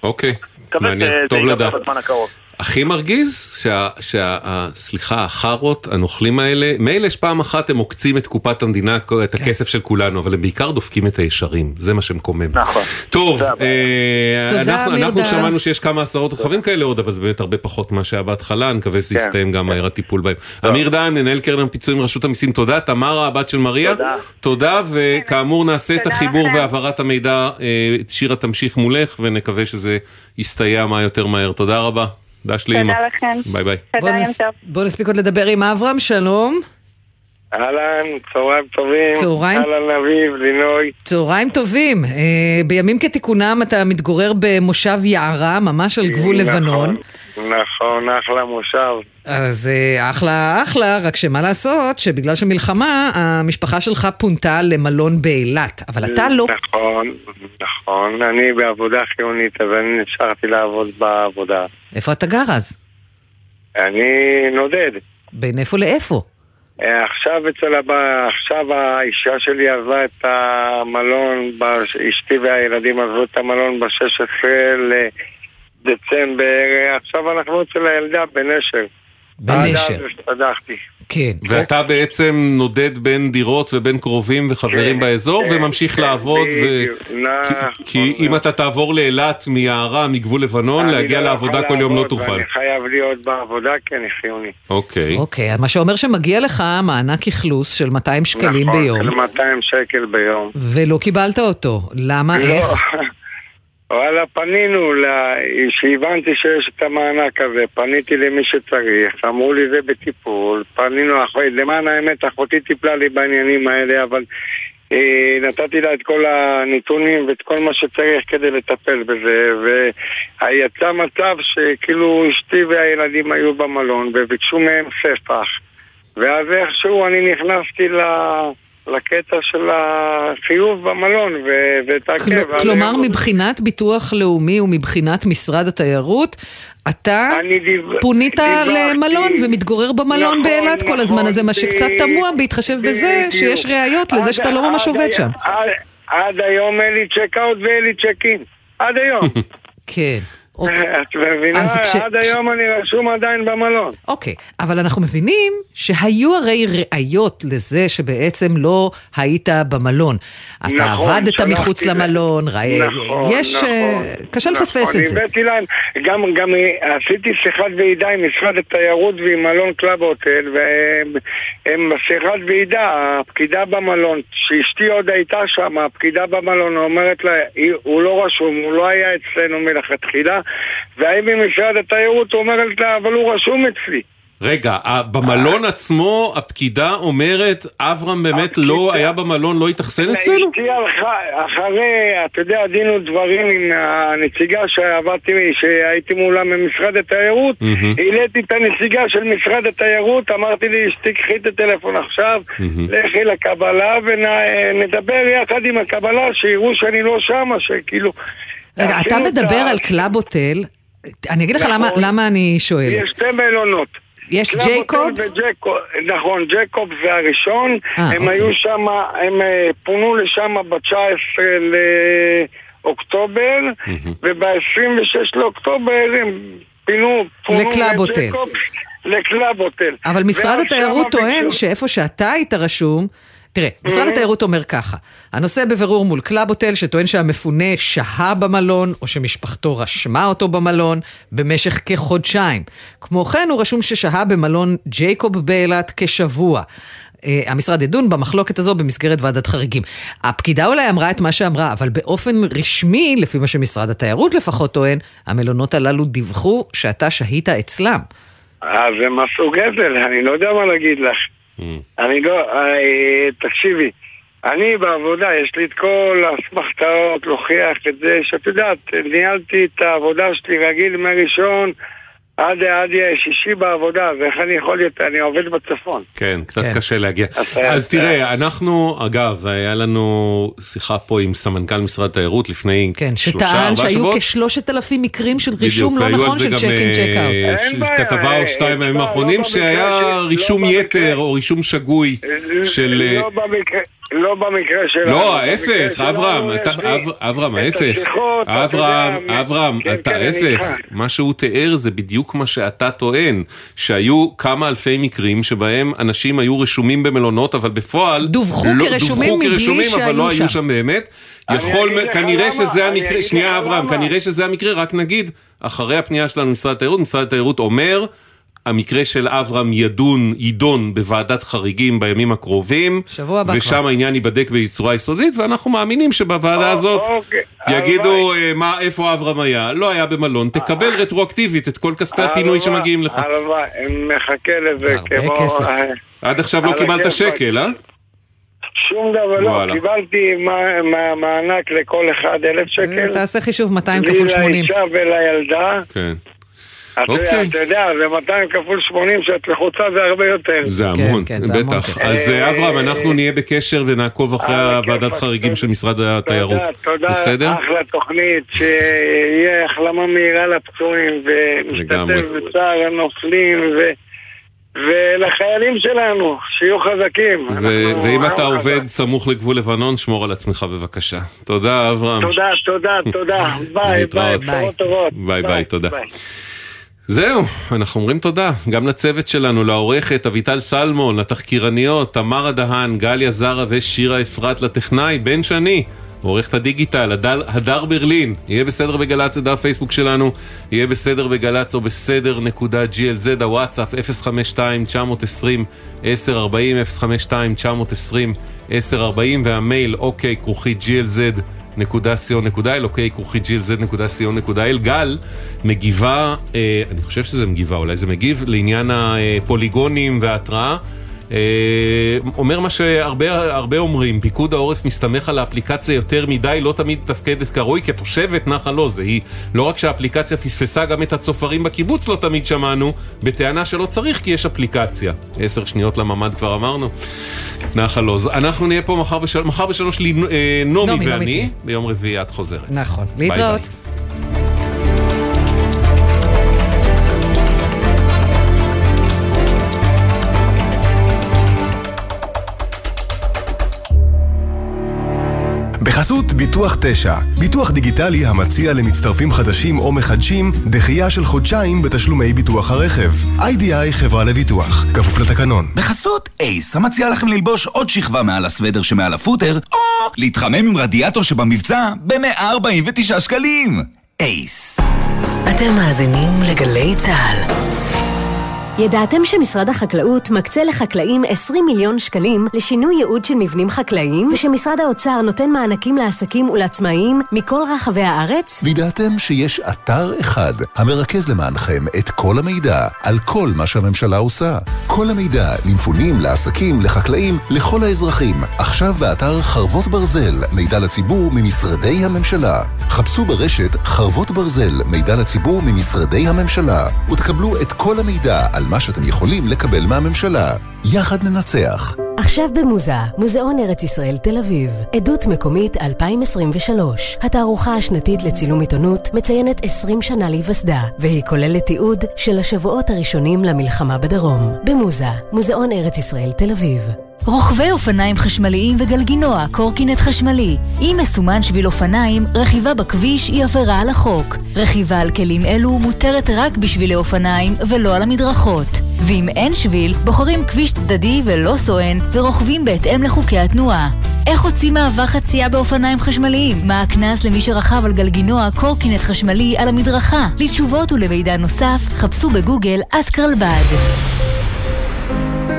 אוקיי, מעניין, טוב לדעת. הכי מרגיז שהסליחה, החרות, הנוכלים האלה, מאלה שפעם אחת הם מוקצים את קופת המדינה, את הכסף של כולנו, אבל הם בעיקר דופקים את הישרים, זה מה שמקומם. נכון. טוב, אנחנו שמענו שיש כמה עשרות רכבים כאלה עוד, אבל זה באמת הרבה פחות מה שהיה בהתחלה, אני מקווה שיסתיים גם מהר הטיפול בהם. אמיר דהן, מנהל קרן הפיצויים רשות המיסים, תודה, תמרה, הבת של מריה, תודה, וכאמור נעשה את החיבור והעברת המידע, שירה תמשיך מולך, ונקווה שזה יסתיים מה יותר מהר. תודה רבה. תודה לכם. ביי ביי. בואו נספיק עוד לדבר עם אברהם, שלום. אהלן, צהריים טובים. צהריים. אהלן אביב, לינוי. צהריים טובים. בימים כתיקונם אתה מתגורר במושב יערה, ממש על גבול לבנון. נכון, אחלה מושב. אז אחלה אחלה, רק שמה לעשות, שבגלל שמלחמה, המשפחה שלך פונתה למלון באילת, אבל אתה לא. נכון, נכון. אני בעבודה חיונית, אבל אני נשארתי לעבוד בעבודה. איפה אתה גר אז? אני נודד. בין איפה לאיפה? עכשיו אצל הבא, עכשיו האישה שלי עזבה את המלון, אשתי והילדים עזבו את המלון ב-שישה עשר לדצמבר, עכשיו אנחנו אצל הילדה בנשר. בנשר. הסתדחתי. כן. ואתה בעצם נודד בין דירות ובין קרובים וחברים באזור, וממשיך לעבוד, כי אם אתה תעבור לאילת מיערה, מגבול לבנון, להגיע לעבודה כל יום לא תוכל. אני חייב להיות בעבודה, כן, חיוני. אוקיי. אוקיי, מה שאומר שמגיע לך מענק אכלוס של מאתיים שקלים ביום. נכון, מאתיים שקל ביום. ולא קיבלת אותו. למה, איך? וואלה, פנינו, שהבנתי שיש את המענק הזה, פניתי למי שצריך, אמרו לי זה בטיפול, פנינו אחרי, למען האמת, אחותי טיפלה לי בעניינים האלה, אבל אה, נתתי לה את כל הנתונים ואת כל מה שצריך כדי לטפל בזה, ויצא מצב שכאילו אשתי והילדים היו במלון, וביקשו מהם ספח, ואז איכשהו אני נכנסתי ל... לקטע של החיוב במלון ותעקב. כלומר, מבחינת ביטוח לאומי ומבחינת משרד התיירות, אתה פונית למלון ומתגורר במלון באילת כל הזמן הזה, מה שקצת תמוה בהתחשב בזה שיש ראיות לזה שאתה לא ממש עובד שם. עד היום אין לי צ'קאוט ואין לי צ'קין. עד היום. כן. את מבינה, עד היום אני רשום עדיין במלון. אוקיי, אבל אנחנו מבינים שהיו הרי ראיות לזה שבעצם לא היית במלון. אתה עבדת מחוץ למלון, יש, קשה לפספס את זה. גם עשיתי שיחת ועידה עם משרד התיירות ועם מלון קלאב הוטל, והם שיחת ועידה, הפקידה במלון, שאשתי עוד הייתה שם, הפקידה במלון, אומרת לה, הוא לא רשום, הוא לא היה אצלנו מלכתחילה, והאם במשרד התיירות אומרת לה, אבל הוא רשום אצלי. רגע, במלון עצמו הפקידה אומרת, אברהם באמת לא היה במלון, לא התאכסן אצלנו? אחרי, אתה יודע, עדינו דברים עם הנציגה שעבדתי, שהייתי מולה ממשרד התיירות, העליתי את הנציגה של משרד התיירות, אמרתי לי, שתקחי את הטלפון עכשיו, לכי לקבלה ונדבר יחד עם הקבלה, שיראו שאני לא שם, שכאילו... רגע, אתה מדבר על קלאב הוטל, אני אגיד לך למה אני שואל. יש שתי מלונות. יש ג'ייקוב? נכון, ג'ייקוב זה הראשון, הם היו שם, הם פונו לשם ב-תשעה עשר אוקטובר, mm-hmm. וב-עשרים ושש לאוקטובר הם פינו לקלאבוטל. לקלאבוטל. אבל משרד התיירות טוען ש... שאיפה שאתה היית רשום, תראה, משרד התיירות אומר ככה, הנושא בבירור מול קלאבוטל שטוען שהמפונה שהה במלון או שמשפחתו רשמה אותו במלון במשך כחודשיים. כמו כן הוא רשום ששהה במלון ג'ייקוב באילת כשבוע. המשרד ידון במחלוקת הזו במסגרת ועדת חריגים. הפקידה אולי אמרה את מה שאמרה, אבל באופן רשמי, לפי מה שמשרד התיירות לפחות טוען, המלונות הללו דיווחו שאתה שהית אצלם. אז הם עשו גזל, אני לא יודע מה להגיד לך. אני לא, תקשיבי, אני בעבודה, יש לי את כל הסמכתאות, לוכיח את זה, שאת יודעת, ניהלתי את העבודה שלי רגיל מהראשון, עד השישי בעבודה, ואיך אני יכול להיות, אני עובד בצפון. כן, קצת קשה להגיע. אז תראה, אנחנו, אגב, היה לנו שיחה פה עם סמנכ"ל משרד התיירות לפני שלושה, ארבעה שבועות. שטען שהיו כשלושת אלפים מקרים של רישום לא נכון של צ'ק אין צ'ק אאוט. כתבה או שתיים מהימים האחרונים שהיה רישום יתר או רישום שגוי של... לא במקרה שלנו. לא, ההפך, אברהם, אברהם, ההפך. אברהם, אברהם, אתה ההפך. מה שהוא תיאר זה בדיוק מה שאתה טוען, שהיו כמה אלפי מקרים שבהם אנשים היו רשומים במלונות, אבל בפועל דווחו כרשומים מבלי שהיו שם באמת. כנראה שזה המקרה, שנייה אברהם, כנראה שזה המקרה, רק נגיד, אחרי הפנייה שלנו משרד התיירות, משרד התיירות אומר... המקרה של אברהם ידון, ידון בוועדת חריגים בימים הקרובים, ושם העניין ייבדק ביצורה יסודית, ואנחנו מאמינים שבוועדה הזאת יגידו איפה אברהם היה, לא היה במלון, תקבל רטרואקטיבית את כל כספי הפינוי שמגיעים לך. מחכה לזה כמו... עד עכשיו לא קיבלת שקל, אה? שום דבר לא, קיבלתי מענק לכל אחד אלף שקל. תעשה חישוב מאתיים כפול שמונים. לי לאישה ולילדה. כן. אתה יודע, זה מאתיים כפול שמונים שאת לחוצה זה הרבה יותר. זה המון, בטח. אז אברהם, אנחנו נהיה בקשר ונעקוב אחרי הוועדת חריגים של משרד התיירות. תודה, תודה, אחלה תוכנית, שיהיה החלמה מהירה לפצועים ומשתתף בצער הנופלים ולחיילים שלנו, שיהיו חזקים. ואם אתה עובד סמוך לגבול לבנון, שמור על עצמך בבקשה. תודה אברהם. תודה, תודה, תודה. ביי, ביי, ביי, ביי, תודה. זהו, אנחנו אומרים תודה, גם לצוות שלנו, לעורכת, אביטל סלמון, לתחקירניות, תמרה דהן, גליה זרה ושירה אפרת, לטכנאי, בן שני, עורכת הדיגיטל, הדר, הדר ברלין, יהיה בסדר בגלץ, עד הפייסבוק שלנו, יהיה בסדר בגלץ או בסדר נקודה גלז, הוואטסאפ אפס חמש שתיים תשע עשרים עשר ארבעים, אפס חמש שתיים תשע עשרים עשר ארבעים, והמייל אוקיי, כרוכי גלז, נקודה סיון נקודה אל, אוקיי, כרוכי ג'ילזד נקודה סיון נקודה אל. גל מגיבה, אה, אני חושב שזה מגיבה, אולי זה מגיב, לעניין הפוליגונים וההתראה, אה, אומר מה שהרבה הרבה אומרים, פיקוד העורף מסתמך על האפליקציה יותר מדי, לא תמיד תפקדת כראוי, כתושבת נחל עוז, היא לא רק שהאפליקציה פספסה, גם את הצופרים בקיבוץ לא תמיד שמענו, בטענה שלא צריך כי יש אפליקציה. עשר שניות לממד כבר אמרנו. נחל עוז. אנחנו נהיה פה מחר בשלוש, מחר בשלוש לי, נומי, נומי ואני, נומי. ביום רביעי את חוזרת. נכון, להתראות. ביי ביי. בחסות ביטוח תשע, ביטוח דיגיטלי המציע למצטרפים חדשים או מחדשים דחייה של חודשיים בתשלומי ביטוח הרכב. איי די איי חברה לביטוח, כפוף לתקנון. בחסות אייס, המציע לכם ללבוש עוד שכבה מעל הסוודר שמעל הפוטר, או להתחמם עם רדיאטור שבמבצע ב-מאה ארבעים ותשעה שקלים. אייס. אתם מאזינים לגלי צהל. ידעתם שמשרד החקלאות מקצה לחקלאים עשרים מיליון שקלים לשינוי ייעוד של מבנים חקלאיים, ושמשרד האוצר נותן מענקים לעסקים ולעצמאים מכל רחבי הארץ? וידעתם שיש אתר אחד המרכז למענכם את כל המידע על כל מה שהממשלה עושה. כל המידע למפונים, לעסקים, לחקלאים, לכל האזרחים. עכשיו באתר חרובות ברזל, מידע לציבור ממשרדי הממשלה. חפשו ברשת חרובות ברזל, מידע לציבור ממשרדי הממשלה, ותקבלו את כל המידע על מה שאתם יכולים לקבל מהממשלה. יחד ננצח. עכשיו במוזה, מוזיאון ארץ ישראל תל אביב. עדות מקומית אלפיים עשרים ושלוש. התערוכה השנתית לצילום עיתונות מציינת עשרים שנה להיווסדה, והיא כוללת תיעוד של השבועות הראשונים למלחמה בדרום. במוזה, מוזיאון ארץ ישראל תל אביב. רוכבי אופניים חשמליים וגלגינוע, קורקינט חשמלי. אם מסומן שביל אופניים, רכיבה בכביש היא עבירה על החוק. רכיבה על כלים אלו מותרת רק בשבילי אופניים ולא על המדרכות. ואם אין שביל, בוחרים כביש צדדי ולא סואן ורוכבים בהתאם לחוקי התנועה. איך הוציא מעבר חצייה באופניים חשמליים? מה הכנס למי שרכב על גלגינוע קורקינט חשמלי על המדרכה? לתשובות ולמידע נוסף, חפשו בגוגל אסקרלבד.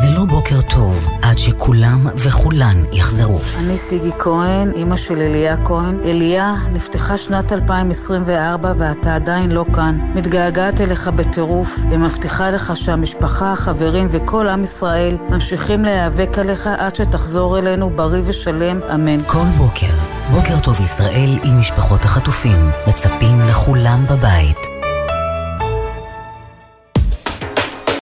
זה לא בוקר טוב עד שכולם וכולן יחזרו. אני סיגי כהן, אמא של אליה כהן. אליה, נפתחה שנת אלפיים עשרים וארבע ואתה עדיין לא כאן. מתגעגעת אליך בטירוף ומבטיחה לך שהמשפחה, החברים וכל עם ישראל ממשיכים להיאבק עליך עד שתחזור אלינו בריא ושלם, אמן. כל בוקר, בוקר טוב ישראל עם משפחות החטופים. מצפים לכולם בבית.